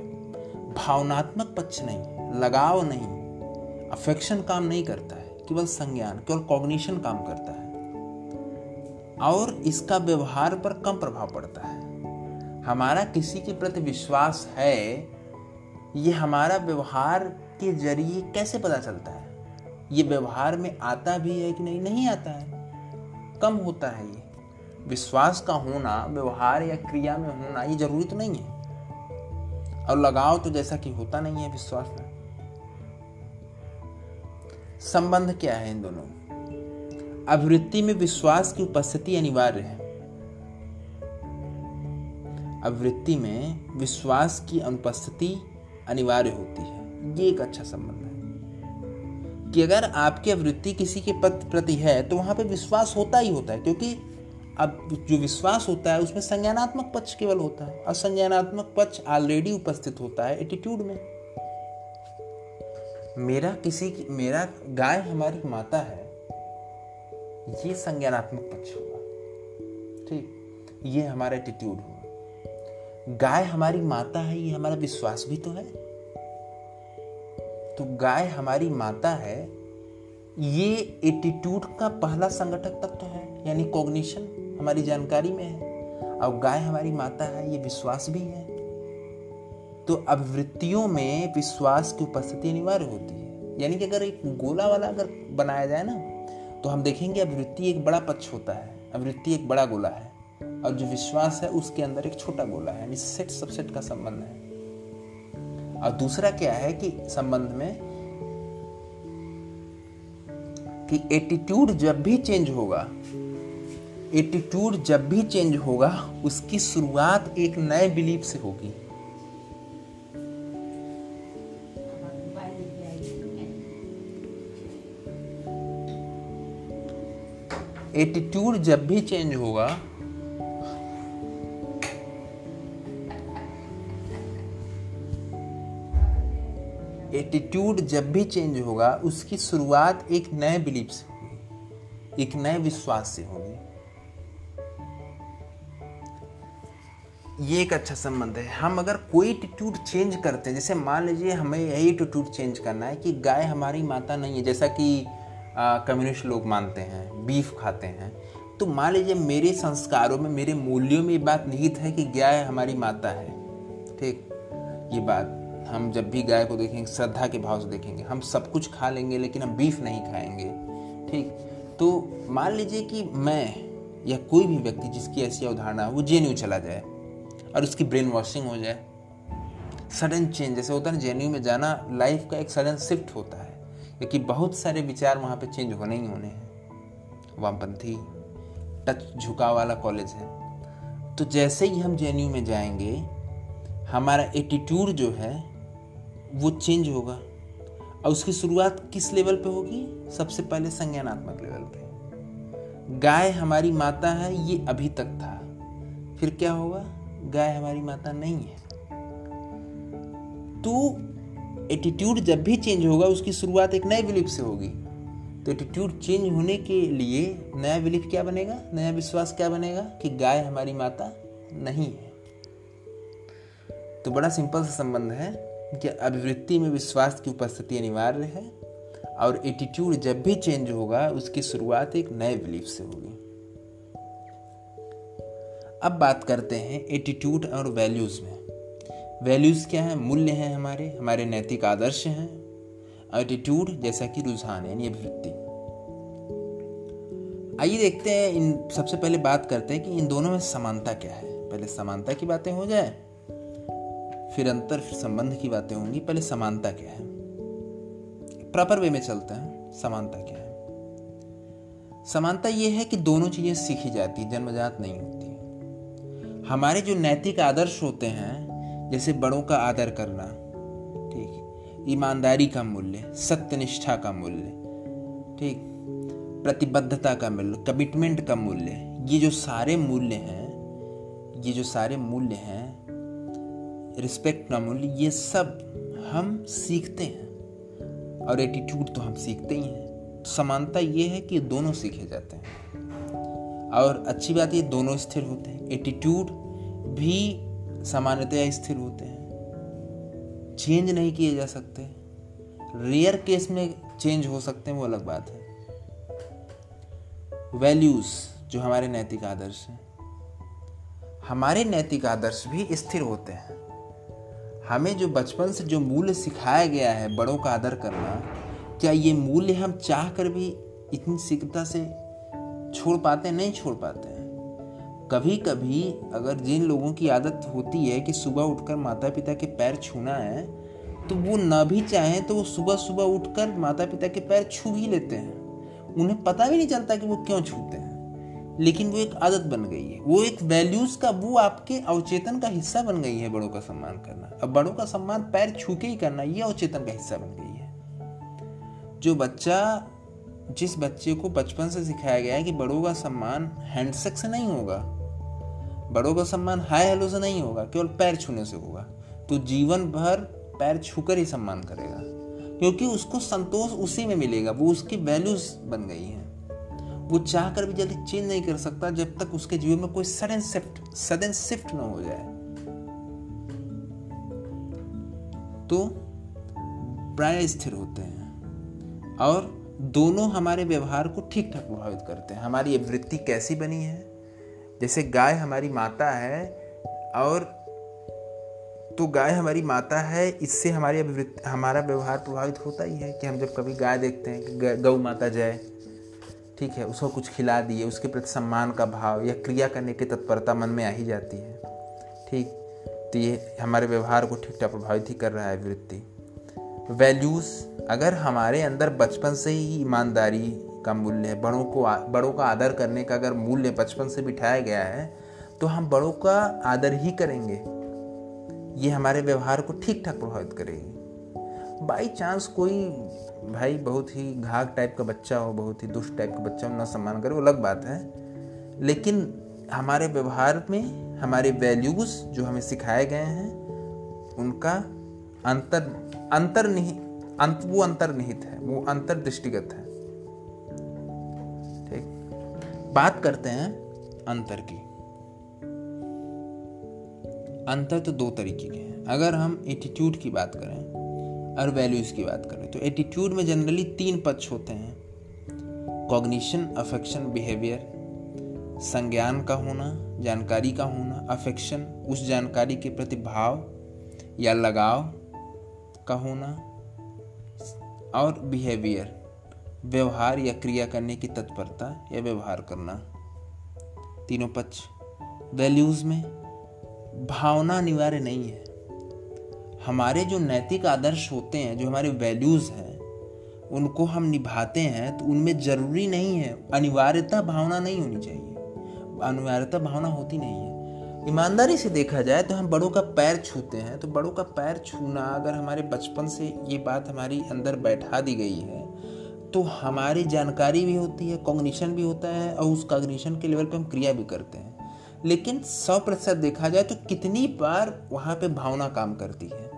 भावनात्मक पक्ष नहीं, लगाव नहीं, अफेक्शन काम नहीं करता है, केवल संज्ञान, केवल कॉग्निशन काम करता है और इसका व्यवहार पर कम प्रभाव पड़ता है। हमारा किसी के प्रति विश्वास है ये हमारा व्यवहार के जरिए कैसे पता चलता है, ये व्यवहार में आता भी है कि नहीं, नहीं आता है, कम होता है। ये विश्वास का होना व्यवहार या क्रिया में होना ये जरूरी तो नहीं है, और लगाव तो जैसा कि होता नहीं है विश्वास में। संबंध क्या है इन दोनों, अभिवृत्ति में विश्वास की उपस्थिति अनिवार्य है, अभिवृत्ति में विश्वास की अनुपस्थिति अनिवार्य होती है। ये एक अच्छा संबंध है कि अगर आपकी अभिवृत्ति किसी के प्रति है तो वहाँ पे विश्वास होता ही होता है, क्योंकि अब जो विश्वास होता है उसमें संज्ञानात्मक पक्ष केवल होता है और संज्ञानात्मक पक्ष ऑलरेडी उपस्थित होता है एटीट्यूड में। मेरा गाय हमारी माता है, ये संज्ञानात्मक पक्ष हुआ, ठीक, ये हमारा एटीट्यूड हुआ। गाय हमारी माता है, ये हमारा विश्वास भी तो है। तो गाय हमारी माता है, ये एटीट्यूड का पहला संगठक तत्व है, यानी कॉग्निशन हमारी जानकारी में है, और गाय हमारी माता है ये विश्वास भी है। तो अभिवृत्तियों में विश्वास की उपस्थिति अनिवार्य होती है। यानी कि अगर एक गोला वाला अगर बनाया जाए ना, तो हम देखेंगे अभिवृत्ति एक बड़ा पक्ष होता है, अभिवृत्ति एक बड़ा गोला है, और जो विश्वास है उसके अंदर एक छोटा गोला है, यानी सेट सबसेट का संबंध है। और दूसरा क्या है कि संबंध में कि एटीट्यूड जब भी चेंज होगा उसकी शुरुआत एक नए बिलीफ से होगी। एटीट्यूड जब भी चेंज होगा उसकी शुरुआत एक नए बिलीफ से होगी, एक नए विश्वास से होगी। ये एक अच्छा संबंध है। हम अगर कोई एटीट्यूड चेंज करते हैं, जैसे मान लीजिए हमें यही एटीट्यूड चेंज करना है कि गाय हमारी माता नहीं है, जैसा कि कम्युनिस्ट लोग मानते हैं, बीफ खाते हैं, तो मान लीजिए मेरे संस्कारों में, मेरे मूल्यों में ये बात निहित है कि गाय हमारी माता है। ठीक, ये बात हम जब भी गाय को देखेंगे श्रद्धा के भाव से देखेंगे। हम सब कुछ खा लेंगे लेकिन हम बीफ नहीं खाएंगे। ठीक, तो मान लीजिए कि मैं या कोई भी व्यक्ति जिसकी ऐसी अवधारणा हो, वो JNU चला जाए और उसकी ब्रेन वॉशिंग हो जाए, सडन चेंज जैसे होता है ना, JNU में जाना लाइफ का एक सडन शिफ्ट होता है, क्योंकि बहुत सारे विचार वहाँ पे चेंज होने ही होने हैं। वामपंथी टच झुकाव वाला कॉलेज है, तो जैसे ही हम JNU में जाएंगे हमारा एटीट्यूड जो है वो चेंज होगा। और उसकी शुरुआत किस लेवल पे होगी? सबसे पहले संज्ञानात्मक लेवल पे। गाय हमारी माता है ये अभी तक था, फिर क्या होगा? गाय हमारी माता नहीं है। तो एटीट्यूड जब भी चेंज होगा उसकी शुरुआत एक नए बिलीफ से होगी। तो एटीट्यूड चेंज होने के लिए नया बिलीफ क्या बनेगा, नया विश्वास क्या बनेगा कि गाय हमारी माता नहीं है। तो बड़ा सिंपल सा संबंध है कि अभिवृत्ति में विश्वास की उपस्थिति अनिवार्य है, और एटीट्यूड जब भी चेंज होगा उसकी शुरुआत एक नए बिलीफ से होगी। अब बात करते हैं एटीट्यूड और वैल्यूज़ में। वैल्यूज़ क्या है? मूल्य हैं, हमारे हमारे नैतिक आदर्श हैं। एटीट्यूड जैसा कि रुझान है, यानी अभिवृत्ति। आइए देखते हैं, इन सबसे पहले बात करते हैं कि इन दोनों में समानता क्या है। पहले समानता की बातें हो जाए, फिर अंतर, फिर संबंध की बातें होंगी। पहले समानता क्या है, प्रॉपर वे में चलते हैं। समानता क्या है? समानता यह है कि दोनों चीजें सीखी जाती, जन्मजात नहीं होती। हमारे जो नैतिक आदर्श होते हैं, जैसे बड़ों का आदर करना, ठीक, ईमानदारी का मूल्य, सत्यनिष्ठा का मूल्य, ठीक, प्रतिबद्धता का मूल्य, कमिटमेंट का मूल्य, ये जो सारे मूल्य हैं, रिस्पेक्ट का मूल्य, ये सब हम सीखते हैं। और एटीट्यूड तो हम सीखते ही हैं। समानता ये है कि दोनों सीखे जाते हैं, और अच्छी बात ये दोनों स्थिर होते हैं। एटीट्यूड भी सामान्यतया स्थिर होते हैं, चेंज नहीं किए जा सकते। रेयर केस में चेंज हो सकते हैं, वो अलग बात है। वैल्यूज़ जो हमारे नैतिक आदर्श हैं, हमारे नैतिक आदर्श भी स्थिर होते हैं। हमें जो बचपन से जो मूल्य सिखाया गया है, बड़ों का आदर करना, क्या ये मूल्य हम चाह कर भी इतनी शीघ्रता से छोड़ पाते हैं? नहीं छोड़ पाते हैं। कभी कभी अगर जिन लोगों की आदत होती है कि सुबह उठकर माता पिता के पैर छूना है, तो वो ना भी चाहें तो वो सुबह सुबह उठकर माता पिता के पैर छू ही लेते हैं। उन्हें पता भी नहीं चलता कि वो क्यों छूते हैं, लेकिन वो एक आदत बन गई है, वो एक वैल्यूज़ का, वो आपके अवचेतन का हिस्सा बन गई है। बड़ों का सम्मान करना, अब बड़ों का सम्मान पैर छू के ही करना, ये अवचेतन का हिस्सा बन गई है। जिस बच्चे को बचपन से सिखाया गया है कि बड़ों का सम्मान हैंडशेक से नहीं होगा, बड़ों का सम्मान हाय हेलो से नहीं होगा, केवल पैर छूने से होगा, तो जीवन भर पैर छूकर ही सम्मान करेगा, क्योंकि उसको संतोष उसी में मिलेगा। वो उसकी वैल्यूज बन गई है, वो चाह कर भी जल्दी चेंज नहीं कर सकता जब तक उसके जीवन में कोई सडन शिफ्ट ना हो जाए। तो प्राय स्थिर होते हैं और दोनों हमारे व्यवहार को ठीक ठाक प्रभावित करते हैं। हमारी ये वृत्ति कैसी बनी है, जैसे गाय हमारी माता है और तो गाय हमारी माता है, इससे हमारी अभिवृत्ति हमारा व्यवहार प्रभावित होता ही है कि हम जब कभी गाय देखते हैं कि गौ माता जय, ठीक है, उसको कुछ खिला दिए, उसके प्रति सम्मान का भाव या क्रिया करने की तत्परता मन में आ ही जाती है। ठीक, तो ये हमारे व्यवहार को ठीक ठाक प्रभावित ही कर रहा है वृत्ति। वैल्यूज़, अगर हमारे अंदर बचपन से ही ईमानदारी का मूल्य, बड़ों का आदर करने का अगर मूल्य बचपन से बिठाया गया है तो हम बड़ों का आदर ही करेंगे, ये हमारे व्यवहार को ठीक ठाक प्रभावित करेगी। बाई चांस कोई भाई बहुत ही घाघ टाइप का बच्चा हो, बहुत ही दुष्ट टाइप का बच्चा हो, ना सम्मान करे, वो अलग बात है, लेकिन हमारे व्यवहार में हमारे वैल्यूज़ जो हमें सिखाए गए हैं उनका अंतर्निहित है, वो अंतर्दृष्टिगत है। ठीक, बात करते हैं अंतर की। अंतर तो दो तरीके के हैं। अगर हम एटीट्यूड की बात करें और वैल्यूज़ की बात करें तो एटीट्यूड में जनरली तीन पक्ष होते हैं, कॉग्निशन, अफेक्शन, बिहेवियर। संज्ञान का होना, जानकारी का होना, अफेक्शन उस जानकारी के प्रति भाव या लगाव का होना, और बिहेवियर व्यवहार या क्रिया करने की तत्परता या व्यवहार करना, तीनों पक्ष। वैल्यूज़ में भावना अनिवार्य नहीं है। हमारे जो नैतिक आदर्श होते हैं, जो हमारे वैल्यूज़ हैं, उनको हम निभाते हैं तो उनमें ज़रूरी नहीं है अनिवार्यता भावना नहीं होनी चाहिए, अनिवार्यता भावना होती नहीं है। ईमानदारी से देखा जाए तो हम बड़ों का पैर छूते हैं, तो बड़ों का पैर छूना, अगर हमारे बचपन से ये बात हमारी अंदर बैठा दी गई है तो हमारी जानकारी भी होती है, कॉग्निशन भी होता है और उस कॉग्निशन के लेवल पे हम क्रिया भी करते हैं। लेकिन 100% देखा जाए तो कितनी बार वहाँ पे भावना काम करती है।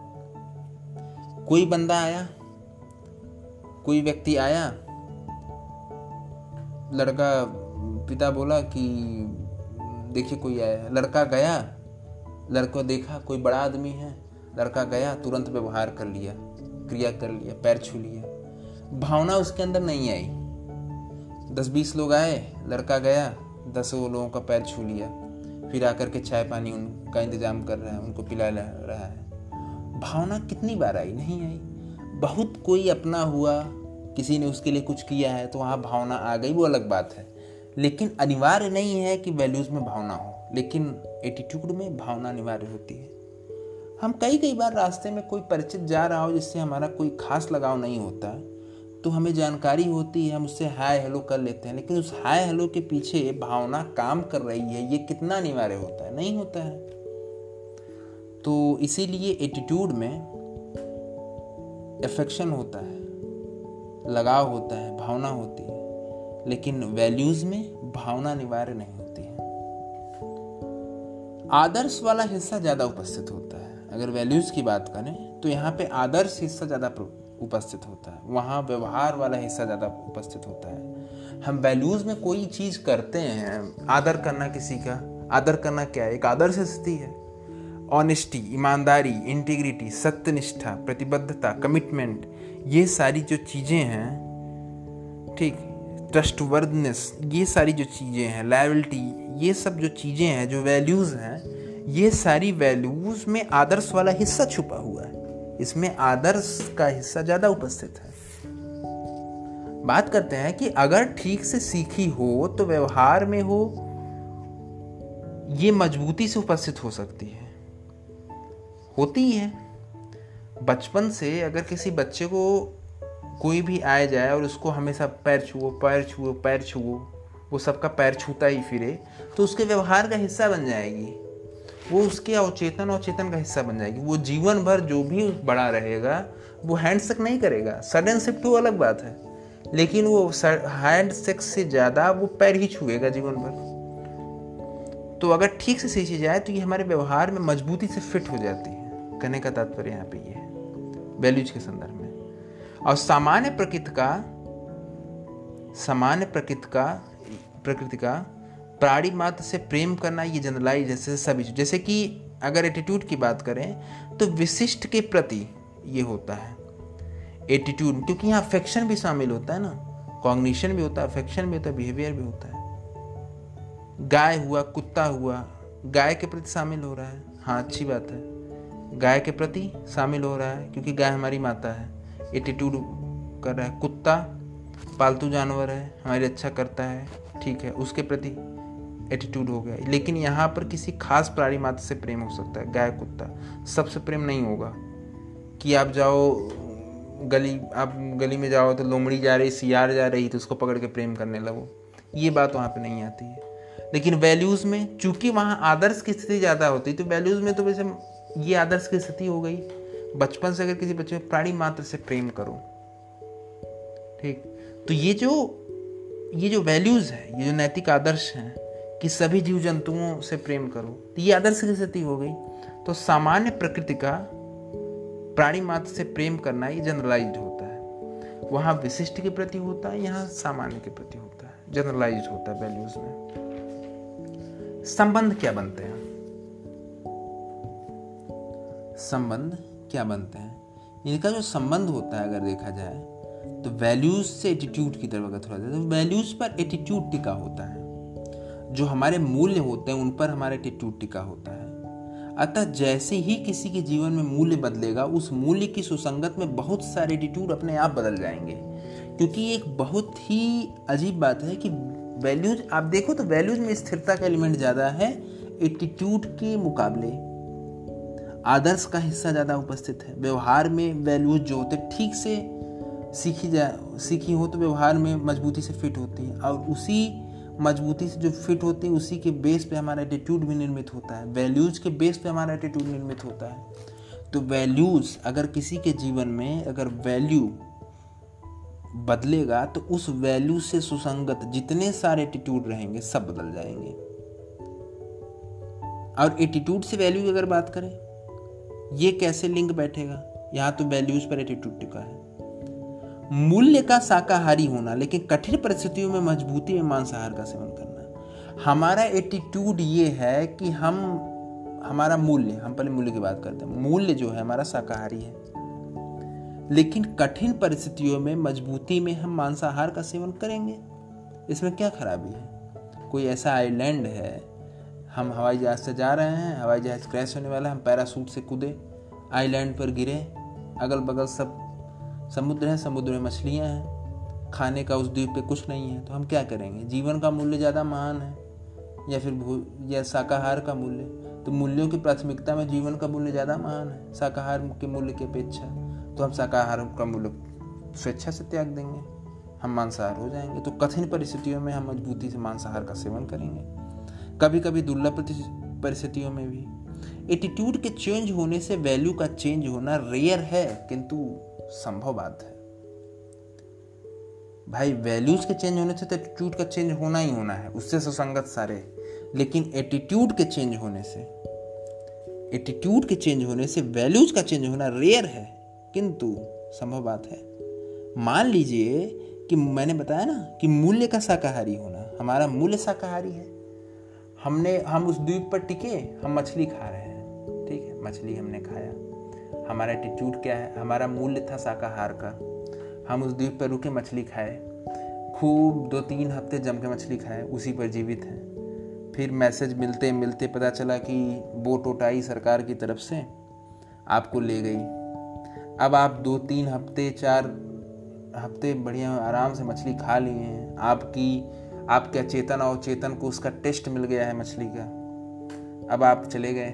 कोई बंदा आया, कोई व्यक्ति आया, लड़का, पिता बोला कि देखिए कोई आया, लड़का गया, लड़को देखा कोई बड़ा आदमी है, लड़का गया, तुरंत व्यवहार कर लिया, क्रिया कर लिया, पैर छू लिया, भावना उसके अंदर नहीं आई। 10-20 लोग आए, लड़का गया, 10 लोगों का पैर छू लिया, फिर आकर के चाय पानी उनका इंतजाम कर रहा है, उनको पिला रहा है। भावना कितनी बार आई? नहीं आई। बहुत कोई अपना हुआ, किसी ने उसके लिए कुछ किया है तो वहाँ भावना आ गई, वो अलग बात है, लेकिन अनिवार्य नहीं है कि वैल्यूज़ में भावना हो। लेकिन एटीट्यूड में भावना अनिवार्य होती है। हम कई बार रास्ते में कोई परिचित जा रहा हो जिससे हमारा कोई खास लगाव नहीं होता, तो हमें जानकारी होती है, हम उससे हाय हेलो कर लेते हैं, लेकिन उस हाय हेलो के पीछे भावना काम कर रही है, ये कितना अनिवार्य होता है? नहीं होता है। तो इसीलिए एटीट्यूड में अफेक्शन होता है, लगाव होता है, भावना होती है, लेकिन वैल्यूज़ में भावना अनिवार्य नहीं होती है। आदर्श वाला हिस्सा ज़्यादा उपस्थित होता है। अगर वैल्यूज़ की बात करें तो यहाँ पे आदर्श हिस्सा ज़्यादा उपस्थित होता है, वहाँ व्यवहार वाला हिस्सा ज़्यादा उपस्थित होता है। हम वैल्यूज़ में कोई चीज़ करते हैं, आदर करना किसी का, आदर करना क्या है, एक आदर्श स्थिति है। ऑनेस्टी, ईमानदारी, इंटीग्रिटी, सत्यनिष्ठा, प्रतिबद्धता, कमिटमेंट, ये सारी जो चीज़ें हैं, ठीक, ट्रस्टवर्दनेस, ये सारी जो चीज़ें हैं, लायबिलिटी, ये सब जो चीज़ें हैं, जो वैल्यूज़ हैं, ये सारी वैल्यूज़ में आदर्श वाला हिस्सा छुपा हुआ है, इसमें आदर्श का हिस्सा ज़्यादा उपस्थित है। बात करते हैं कि अगर ठीक से सीखी हो तो व्यवहार में हो, ये मजबूती से उपस्थित हो सकती है, होती है। बचपन से अगर किसी बच्चे को कोई भी आए जाए और उसको हमेशा पैर छुओ, वो सबका पैर छूता ही फिरे, तो उसके व्यवहार का हिस्सा बन जाएगी, वो उसके अवचेतन का हिस्सा बन जाएगी। वो जीवन भर जो भी बड़ा रहेगा वो हैंडशेक नहीं करेगा। सडन शिफ्ट वो अलग बात है, लेकिन वो हैंडशेक से ज़्यादा वो पैर ही छुएगा जीवन भर। तो अगर ठीक से सीखी जाए तो ये हमारे व्यवहार में मजबूती से फिट हो जाती है, कहने का तात्पर्य यहाँ पे ये है वैल्यूज के संदर्भ में। और सामान्य प्रकृति का प्राणी मात्र से प्रेम करना, ये जनरलाइज, जैसे सभी, जैसे कि अगर एटीट्यूड की बात करें तो विशिष्ट के प्रति ये होता है एटीट्यूड, क्योंकि यहाँ अफेक्शन भी शामिल होता है ना, कॉग्निशन भी होता है, अफेक्शन भी होता है, बिहेवियर भी होता है। गाय हुआ, कुत्ता हुआ, गाय के प्रति शामिल हो रहा है, हाँ अच्छी बात है, गाय के प्रति शामिल हो रहा है क्योंकि गाय हमारी माता है, एटीट्यूड कर रहा है। कुत्ता पालतू जानवर है, हमारी रक्षा करता है, ठीक है, उसके प्रति एटीट्यूड हो गया। लेकिन यहाँ पर किसी खास प्राणी मात्र से प्रेम हो सकता है, गाय कुत्ता, सबसे प्रेम नहीं होगा कि आप जाओ गली, आप गली में जाओ तो लोमड़ी जा रही, सियार जा रही, तो उसको पकड़ के प्रेम करने लगो, ये बात वहाँ पे नहीं आती है। लेकिन वैल्यूज़ में चूँकि वहाँ आदर्श की स्थिति ज़्यादा होती, तो वैल्यूज़ में तो वैसे ये आदर्श की स्थिति हो गई, बचपन से अगर किसी बच्चे में प्राणी मात्र से प्रेम करो, ठीक, तो ये जो वैल्यूज़ है, ये जो नैतिक आदर्श हैं कि सभी जीव जंतुओं से प्रेम करो, तो ये आदर्श की स्थिति हो गई। तो सामान्य प्रकृति का प्राणी मात्र से प्रेम करना ये जनरलाइज्ड होता है, वहाँ विशिष्ट के प्रति होता है, यहाँ सामान्य के प्रति होता है, जनरलाइज्ड होता है वैल्यूज़ में। संबंध क्या बनते हैं, संबंध क्या बनते हैं, इनका जो संबंध होता है अगर देखा जाए तो वैल्यूज से एटीट्यूड की तरफ अगर थोड़ा जाए तो वैल्यूज पर एटीट्यूड टिका होता है, जो हमारे मूल्य होते हैं उन पर हमारा एटीट्यूड टिका होता है। अतः जैसे ही किसी के जीवन में मूल्य बदलेगा, उस मूल्य की सुसंगत में बहुत सारे एटीट्यूड अपने आप बदल जाएंगे। क्योंकि एक बहुत ही अजीब बात है कि वैल्यूज आप देखो तो वैल्यूज में स्थिरता का एलिमेंट ज़्यादा है एटीट्यूड के मुकाबले, आदर्श का हिस्सा ज़्यादा उपस्थित है। व्यवहार में वैल्यूज जो होते ठीक से सीखी हो तो व्यवहार में मजबूती से फिट होती है, और उसी मजबूती से जो फिट होती है उसी के बेस पे हमारा एटीट्यूड भी निर्मित होता है, वैल्यूज़ के बेस पे हमारा एटीट्यूड निर्मित होता है। तो वैल्यूज़ अगर किसी के जीवन में अगर वैल्यू बदलेगा तो उस वैल्यू से सुसंगत जितने सारे एटीट्यूड रहेंगे सब बदल जाएंगे। और एटीट्यूड से वैल्यू की अगर बात करें, ये कैसे लिंक बैठेगा, यहाँ तो वैल्यूज़ पर एटीट्यूड टिका है। मूल्य का शाकाहारी होना लेकिन कठिन परिस्थितियों में मजबूती में मांसाहार का सेवन करना, हमारा एटीट्यूड ये है कि हमारा मूल्य, हम पहले मूल्य की बात करते हैं, मूल्य जो है हमारा शाकाहारी है लेकिन कठिन परिस्थितियों में मजबूती में हम मांसाहार का सेवन करेंगे, इसमें क्या खराबी है। कोई ऐसा आइलैंड है, हम हवाई जहाज से जा रहे हैं, हवाई जहाज क्रैश होने वाला है, हम पैराशूट से कूदे, आइलैंड पर गिरे, अगल बगल सब समुद्र है, समुद्र में मछलियां हैं, खाने का उस द्वीप पे कुछ नहीं है, तो हम क्या करेंगे। जीवन का मूल्य ज़्यादा महान है या फिर या शाकाहार का मूल्य, तो मूल्यों की प्राथमिकता में जीवन का मूल्य ज़्यादा महान है शाकाहार के मूल्य की अपेक्षा, तो हम शाकाहार का मूल्य स्वेच्छा से त्याग देंगे, हम मांसाहार हो जाएंगे। तो कठिन परिस्थितियों में हम मजबूती से मांसाहार का सेवन करेंगे, कभी कभी दुर्लभ परिस्थितियों में भी। एटीट्यूड के चेंज होने से वैल्यू का चेंज होना रेयर है किंतु संभव बात है भाई, वैल्यूज के चेंज होने से तो एटीट्यूड का चेंज होना ही होना है, उससे सुसंगत सारे। लेकिन एटीट्यूड के चेंज होने से वैल्यूज का चेंज होना रेयर है किंतु संभव बात है। मान लीजिए कि मैंने बताया ना कि मूल्य का शाकाहारी होना, हमारा मूल्य शाकाहारी है, हम उस द्वीप पर टिके, हम मछली खा रहे हैं, ठीक है, मछली हमने खाया, हमारा एटीट्यूड क्या है, हमारा मूल्य था शाकाहार का, हम उस द्वीप पर रुके, मछली खाए, खूब 2-3 हफ्ते जम के मछली खाए, उसी पर जीवित हैं। फिर मैसेज मिलते मिलते पता चला कि बोट उठाई सरकार की तरफ से, आपको ले गई, अब आप 2-3 हफ्ते 4 हफ्ते बढ़िया आराम से मछली खा लिए हैं, आपके अचेतन और चेतन को उसका टेस्ट मिल गया है मछली का, अब आप चले गए,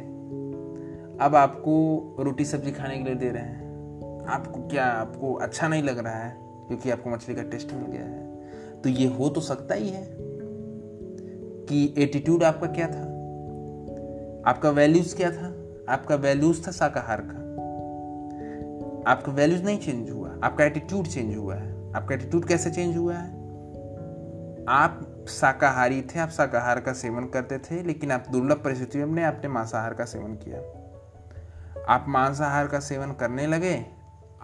अब आपको रोटी सब्जी खाने के लिए दे रहे हैं, आपको अच्छा नहीं लग रहा है क्योंकि आपको मछली का टेस्ट मिल गया है। तो ये हो तो सकता ही है कि एटीट्यूड आपका क्या था, आपका वैल्यूज क्या था, आपका वैल्यूज था शाकाहार का, आपका वैल्यूज नहीं चेंज हुआ, आपका एटीट्यूड चेंज हुआ है। आपका एटीट्यूड कैसे चेंज हुआ है, आप शाकाहारी थे, आप शाकाहार का सेवन करते थे, लेकिन आप दुर्लभ परिस्थितियों में आपने मांसाहार का सेवन किया, आप मांसाहार का सेवन करने लगे,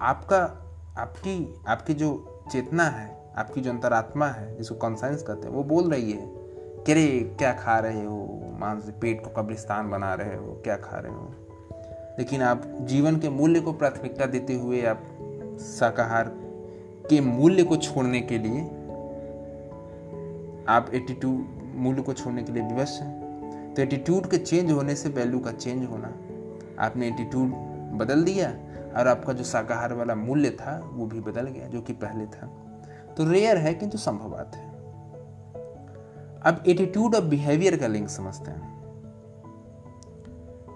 आपकी जो चेतना है, आपकी जो अंतरात्मा है जिसको कॉन्साइंस कहते हैं, वो बोल रही है कि रे क्या खा रहे हो, पेट को कब्रिस्तान बना रहे हो, क्या खा रहे हो। लेकिन आप जीवन के मूल्य को प्राथमिकता देते हुए आप शाकाहार के मूल्य को छोड़ने के लिए, आप 82 मूल्य को छोड़ने के लिए विवश हैं। तो एटीट्यूड के चेंज होने से वैल्यू का चेंज होना, आपने एटीट्यूड बदल दिया और आपका जो शाकाहार वाला मूल्य था वो भी बदल गया जो कि पहले था। तो रेयर है किंतु संभव बात है। अब एटीट्यूड और बिहेवियर का लिंक समझते हैं।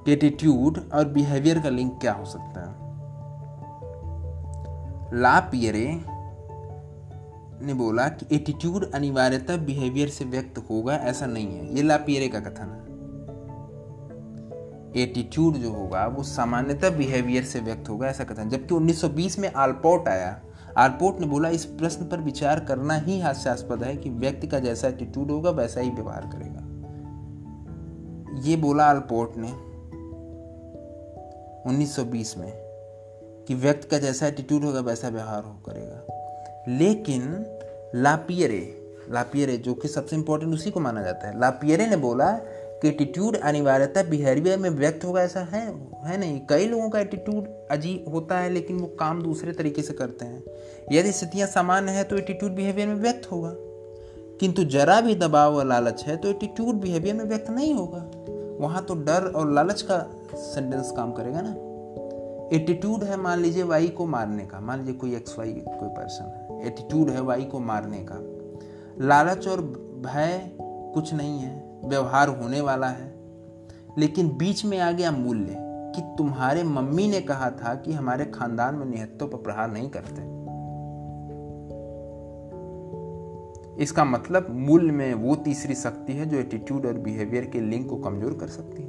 एटीट्यूड और बिहेवियर का लिंक क्या हो सकता है? लापियरे ने बोला कि एटीट्यूड अनिवार्यता बिहेवियर से व्यक्त होगा, ऐसा नहीं है। ये लापियरे का कथन है। एटीट्यूड जो होगा वो सामान्यतः बिहेवियर से व्यक्त होगा, ऐसा कथन। जबकि 1920 में आल्पोर्ट आया। आल्पोर्ट ने बोला इस प्रश्न पर विचार करना ही हास्यास्पद है कि व्यक्ति का जैसा एटीट्यूड होगा वैसा ही व्यवहार करेगा। ये बोला आल्पोर्ट ने 1920 में कि व्यक्ति का जैसा एटीट्यूड होगा वैसा व्यवहार हो करेगा। लेकिन लापियरे जो कि सबसे इंपॉर्टेंट उसी को माना जाता है, लापियरे ने बोला कि एटीट्यूड अनिवार्यता बिहेवियर में व्यक्त होगा, ऐसा है नहीं। कई लोगों का एटीट्यूड अजीब होता है लेकिन वो काम दूसरे तरीके से करते हैं। यदि स्थितियाँ सामान्य है तो एटीट्यूड बिहेवियर में व्यक्त होगा, किंतु जरा भी दबाव और लालच है तो एटीट्यूड बिहेवियर में व्यक्त नहीं होगा। वहाँ तो डर और लालच का सेंटेंस काम करेगा ना। एटीट्यूड है मान लीजिए वाई को मारने का, मान लीजिए कोई एक्स वाई कोई पर्सन है, एटीट्यूड है वाई को मारने का। लालच और भय कुछ नहीं है, व्यवहार होने वाला है। लेकिन बीच में आ गया मूल्य कि तुम्हारे मम्मी ने कहा था कि हमारे खानदान में निहत्तों पर प्रहार नहीं करते। इसका मतलब मूल्य में वो तीसरी शक्ति है जो एटीट्यूड और बिहेवियर के लिंक को कमजोर कर सकती है।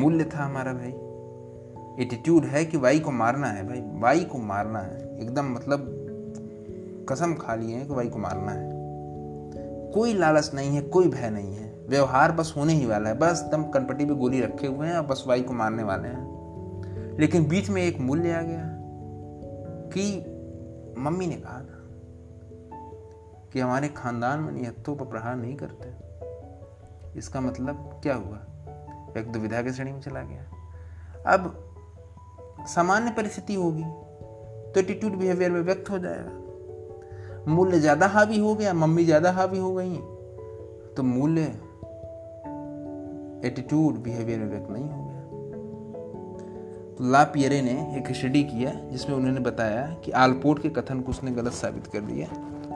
मूल्य था हमारा भाई, एटीट्यूड है कि वाई को मारना है, भाई वाई को मारना है, एकदम मतलब कसम खा लिए हैं कि वाई को मारना है। कोई लालच नहीं है, कोई भय नहीं है, व्यवहार बस होने ही वाला है, बस दम कनपट्टी पे गोली रखे हुए हैं और बस वाई को मारने वाले हैं। लेकिन बीच में एक मूल्य आ गया कि मम्मी ने कहा था कि हमारे खानदान में निहत्तों पर प्रहार नहीं करते। इसका मतलब क्या हुआ? एक दुविधा की श्रेणी में चला गया। अब सामान्य परिस्थिति होगी तो एटीट्यूड बिहेवियर में व्यक्त हो जाएगा। मूल्य ज़्यादा हावी हो गया, मम्मी ज़्यादा हावी हो गई, तो मूल्य एटीट्यूड बिहेवियर में व्यक्त नहीं हो गया। तो लापियरे ने एक स्टडी किया जिसमें उन्होंने बताया कि आल्पोर्ट के कथन को उसने गलत साबित कर दिया।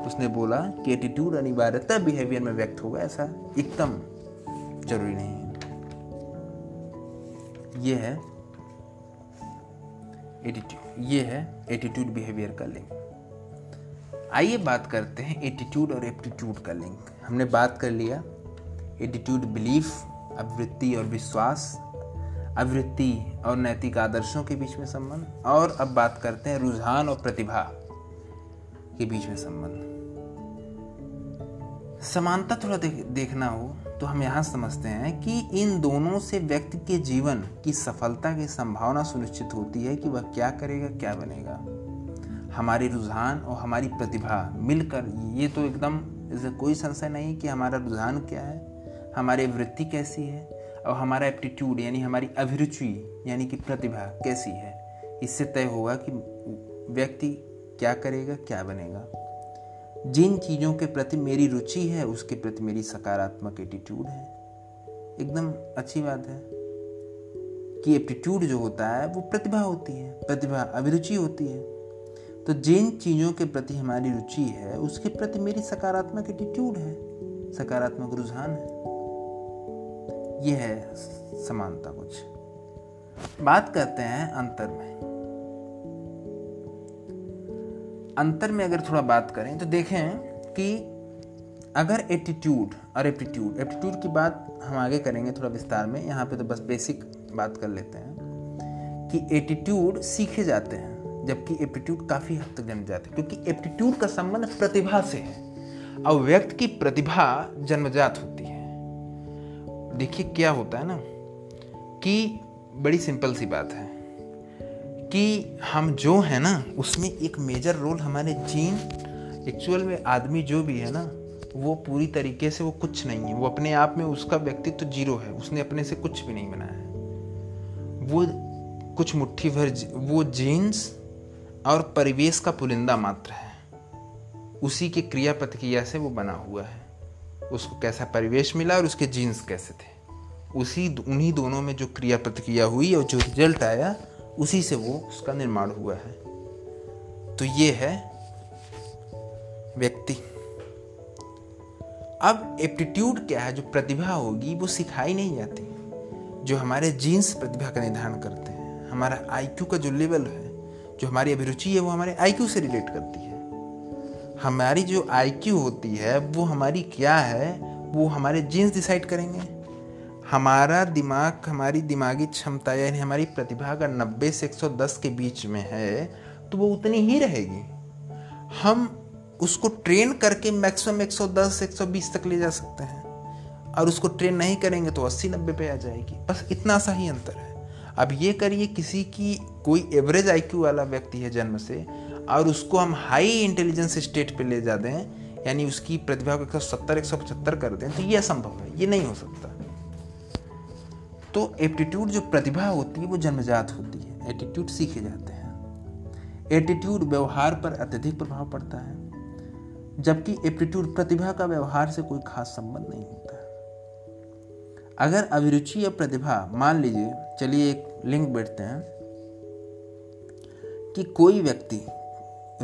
उसने बोला कि एटीट्यूड अनिवार्यता बिहेवियर में व्यक्त होगा, ऐसा एकदम जरूरी नहीं है। ये है एटीट्यूड बिहेवियर का लिंक। आइए बात करते हैं एटीट्यूड और एप्टीट्यूड का लिंक। हमने बात कर लिया एटीट्यूड बिलीफ, आवृत्ति और विश्वास, आवृत्ति और नैतिक आदर्शों के बीच में संबंध, और अब बात करते हैं रुझान और प्रतिभा के बीच में संबंध। समानता थोड़ा देखना हो तो हम यहाँ समझते हैं कि इन दोनों से व्यक्ति के जीवन की सफलता की संभावना सुनिश्चित होती है कि वह क्या करेगा, क्या बनेगा। हमारे रुझान और हमारी प्रतिभा मिलकर, ये तो एकदम इससे कोई संशय नहीं कि हमारा रुझान क्या है, हमारी वृत्ति कैसी है और हमारा एप्टीट्यूड यानी हमारी अभिरुचि यानी कि प्रतिभा कैसी है, इससे तय होगा कि व्यक्ति क्या करेगा, क्या बनेगा। जिन चीज़ों के प्रति मेरी रुचि है उसके प्रति मेरी सकारात्मक एटीट्यूड है, एकदम अच्छी बात है कि एप्टीट्यूड जो होता है वो प्रतिभा होती है, प्रतिभा अभिरुचि होती है। तो जिन चीज़ों के प्रति हमारी रुचि है उसके प्रति मेरी सकारात्मक एटीट्यूड है, सकारात्मक रुझान है। यह है समानता। कुछ बात करते हैं अंतर में। अंतर में अगर थोड़ा बात करें तो देखें कि अगर एटीट्यूड और एप्टीट्यूड, एप्टीट्यूड की बात हम आगे करेंगे थोड़ा विस्तार में, यहाँ पे तो बस बेसिक बात कर लेते हैं कि एटीट्यूड सीखे जाते हैं जबकि एप्टीट्यूड काफ़ी हद तक जन्मजात है, क्योंकि एप्टीट्यूड का संबंध प्रतिभा से है और व्यक्ति की प्रतिभा जन्मजात होती है। देखिए क्या होता है ना कि बड़ी सिंपल सी बात है कि हम जो है ना उसमें एक मेजर रोल हमारे जीन, एक्चुअल में आदमी जो भी है ना वो पूरी तरीके से वो कुछ नहीं है, वो अपने आप में उसका व्यक्तित्व तो जीरो है, उसने अपने से कुछ भी नहीं बनाया है। वो कुछ मुट्ठी भर वो जीन्स और परिवेश का पुलिंदा मात्र है, उसी के क्रिया प्रतिक्रिया से वो बना हुआ है। उसको कैसा परिवेश मिला और उसके जीन्स कैसे थे, उसी उन्हीं दोनों में जो क्रिया प्रतिक्रिया हुई और जो रिजल्ट आया उसी से वो उसका निर्माण हुआ है। तो ये है व्यक्ति। अब एप्टीट्यूड क्या है? जो प्रतिभा होगी वो सिखाई नहीं जाती, जो हमारे जीन्स प्रतिभा का निर्धारण करते हैं। हमारा आईक्यू का जो लेवल है, जो हमारी अभिरुचि है, वो हमारे आईक्यू से रिलेट करती है। हमारी जो आईक्यू होती है वो हमारी क्या है, वो हमारे जीन्स डिसाइड करेंगे। हमारा दिमाग, हमारी दिमागी क्षमता यानी हमारी प्रतिभा अगर 90 से 110 के बीच में है तो वो उतनी ही रहेगी। हम उसको ट्रेन करके मैक्सिमम 110 से 120 तक ले जा सकते हैं, और उसको ट्रेन नहीं करेंगे तो 80-90 पे आ जाएगी। बस इतना सा ही अंतर है। अब ये करिए, किसी की कोई एवरेज आईक्यू वाला व्यक्ति है जन्म से और उसको हम हाई इंटेलिजेंस स्टेट पे ले जा दें, यानी उसकी प्रतिभा को 170-175 कर दें, तो ये असंभव है, ये नहीं हो सकता। तो एप्टीट्यूड जो प्रतिभा होती है वो जन्मजात होती है, एटीट्यूड सीखे जाते हैं। एटीट्यूड व्यवहार पर अत्यधिक प्रभाव पड़ता है, जबकि एप्टीट्यूड प्रतिभा का व्यवहार से कोई खास संबंध नहीं होता। अगर अभिरुचि या प्रतिभा, मान लीजिए, चलिए एक लिंक बैठते हैं कि कोई व्यक्ति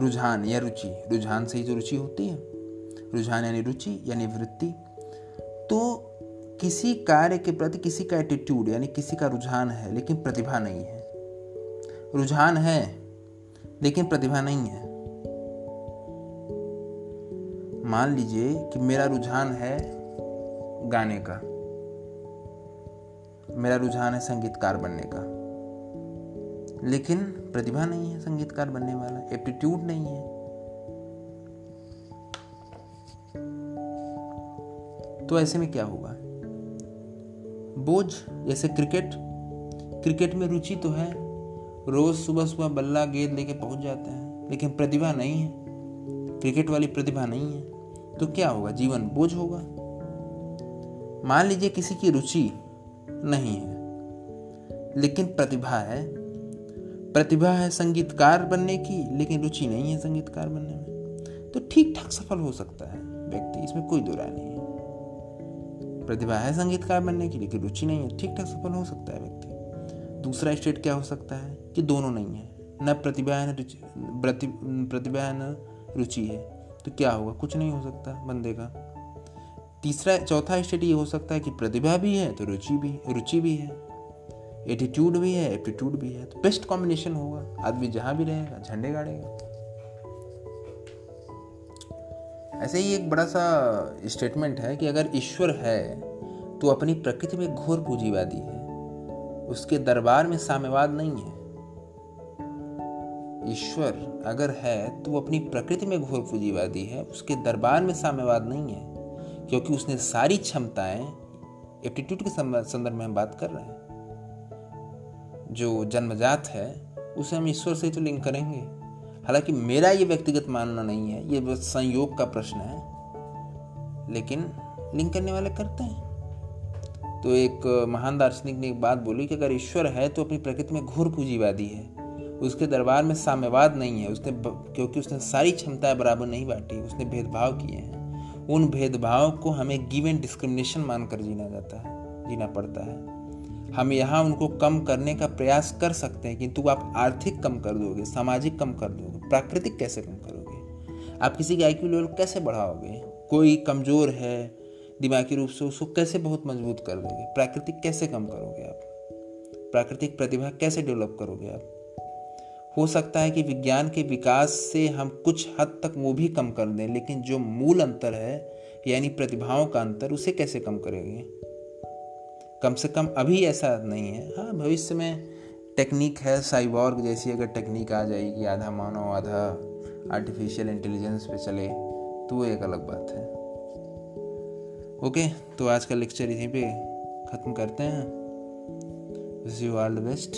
रुझान या रुचि, रुझान से ही जो रुचि होती है, रुझान यानी रुचि यानी वृत्ति, तो किसी कार्य के प्रति किसी का एटीट्यूड यानी किसी का रुझान है लेकिन प्रतिभा नहीं है, रुझान है लेकिन प्रतिभा नहीं है। मान लीजिए कि मेरा रुझान है गाने का, मेरा रुझान है संगीतकार बनने का, लेकिन प्रतिभा नहीं है संगीतकार बनने वाला, एप्टीट्यूड नहीं है। तो ऐसे में क्या होगा? बोझ। जैसे क्रिकेट में रुचि तो है, रोज सुबह सुबह बल्ला गेंद लेके पहुंच जाते हैं, लेकिन प्रतिभा नहीं है, क्रिकेट वाली प्रतिभा नहीं है, तो क्या होगा? जीवन बोझ होगा। मान लीजिए किसी की रुचि नहीं है लेकिन प्रतिभा है, प्रतिभा है संगीतकार बनने की लेकिन रुचि नहीं है संगीतकार बनने में, तो ठीक ठाक सफल हो सकता है व्यक्ति, इसमें कोई दो राय नहीं है। प्रतिभा है संगीतकार बनने की लेकिन रुचि नहीं है, ठीक ठाक सफल हो सकता है व्यक्ति। दूसरा स्टेट क्या हो सकता है कि दोनों नहीं है, न प्रतिभा है न रुचि, प्रतिभा है न रुचि है, तो क्या होगा? कुछ नहीं हो सकता बंदे का। तीसरा चौथा स्टेट ये हो सकता है कि प्रतिभा भी है तो रुचि भी है, एटीट्यूड भी है, एप्टीट्यूड भी है, तो बेस्ट कॉम्बिनेशन होगा, आदमी जहां भी रहेगा झंडे गाड़ेगा। ऐसे ही एक बड़ा सा स्टेटमेंट है कि अगर ईश्वर है तो अपनी प्रकृति में घोर पूंजीवादी है, उसके दरबार में साम्यवाद नहीं है। ईश्वर अगर है तो अपनी प्रकृति में घोर पूंजीवादी है, उसके दरबार में साम्यवाद नहीं है, क्योंकि उसने सारी क्षमताएं, एप्टीट्यूड के संदर्भ में हम बात कर रहे हैं, जो जन्मजात है उसे हम ईश्वर से ही तो लिंक करेंगे। हालांकि मेरा ये व्यक्तिगत मानना नहीं है, ये बस संयोग का प्रश्न है, लेकिन लिंक करने वाले करते हैं। तो एक महान दार्शनिक ने एक बात बोली कि अगर ईश्वर है तो अपनी प्रकृति में घोर पूंजीवादी है, उसके दरबार में साम्यवाद नहीं है, उसने क्योंकि उसने सारी क्षमताएं बराबर नहीं बांटी, उसने भेदभाव किए हैं, उन भेदभाव को हमें गिव एंड डिस्क्रिमिनेशन मानकर जीना पड़ता है। हम यहाँ उनको कम करने का प्रयास कर सकते हैं, किंतु आप आर्थिक कम कर दोगे, सामाजिक कम कर दोगे, प्राकृतिक कैसे कम करोगे? आप किसी के आईक्यू लेवल कैसे बढ़ाओगे? कोई कमज़ोर है दिमागी रूप से, उसको कैसे बहुत मजबूत कर दोगे? प्राकृतिक कैसे कम करोगे आप? प्राकृतिक प्रतिभा कैसे डेवलप करोगे आप? हो सकता है कि विज्ञान के विकास से हम कुछ हद तक वो भी कम कर दें, लेकिन जो मूल अंतर है यानी प्रतिभाओं का अंतर, उसे कैसे कम करेंगे? कम से कम अभी ऐसा नहीं है। हाँ, भविष्य में टेक्निक है, साइबॉर्ग जैसी अगर टेक्निक आ जाएगी, आधा मानव आधा आर्टिफिशियल इंटेलिजेंस पे चले, तो वो एक अलग बात है। ओके, तो आज का लेक्चर यहीं पे ख़त्म करते हैं। Wish you all the best.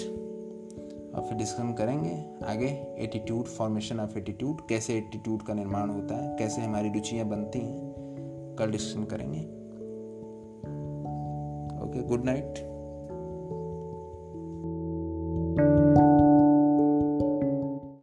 और फिर डिस्कस करेंगे आगे एटीट्यूड, फॉर्मेशन ऑफ एटीट्यूड, कैसे एटीट्यूड का निर्माण होता है, कैसे हमारी रुचियाँ बनती हैं, कल डिस्कशन करेंगे। Okay, good night.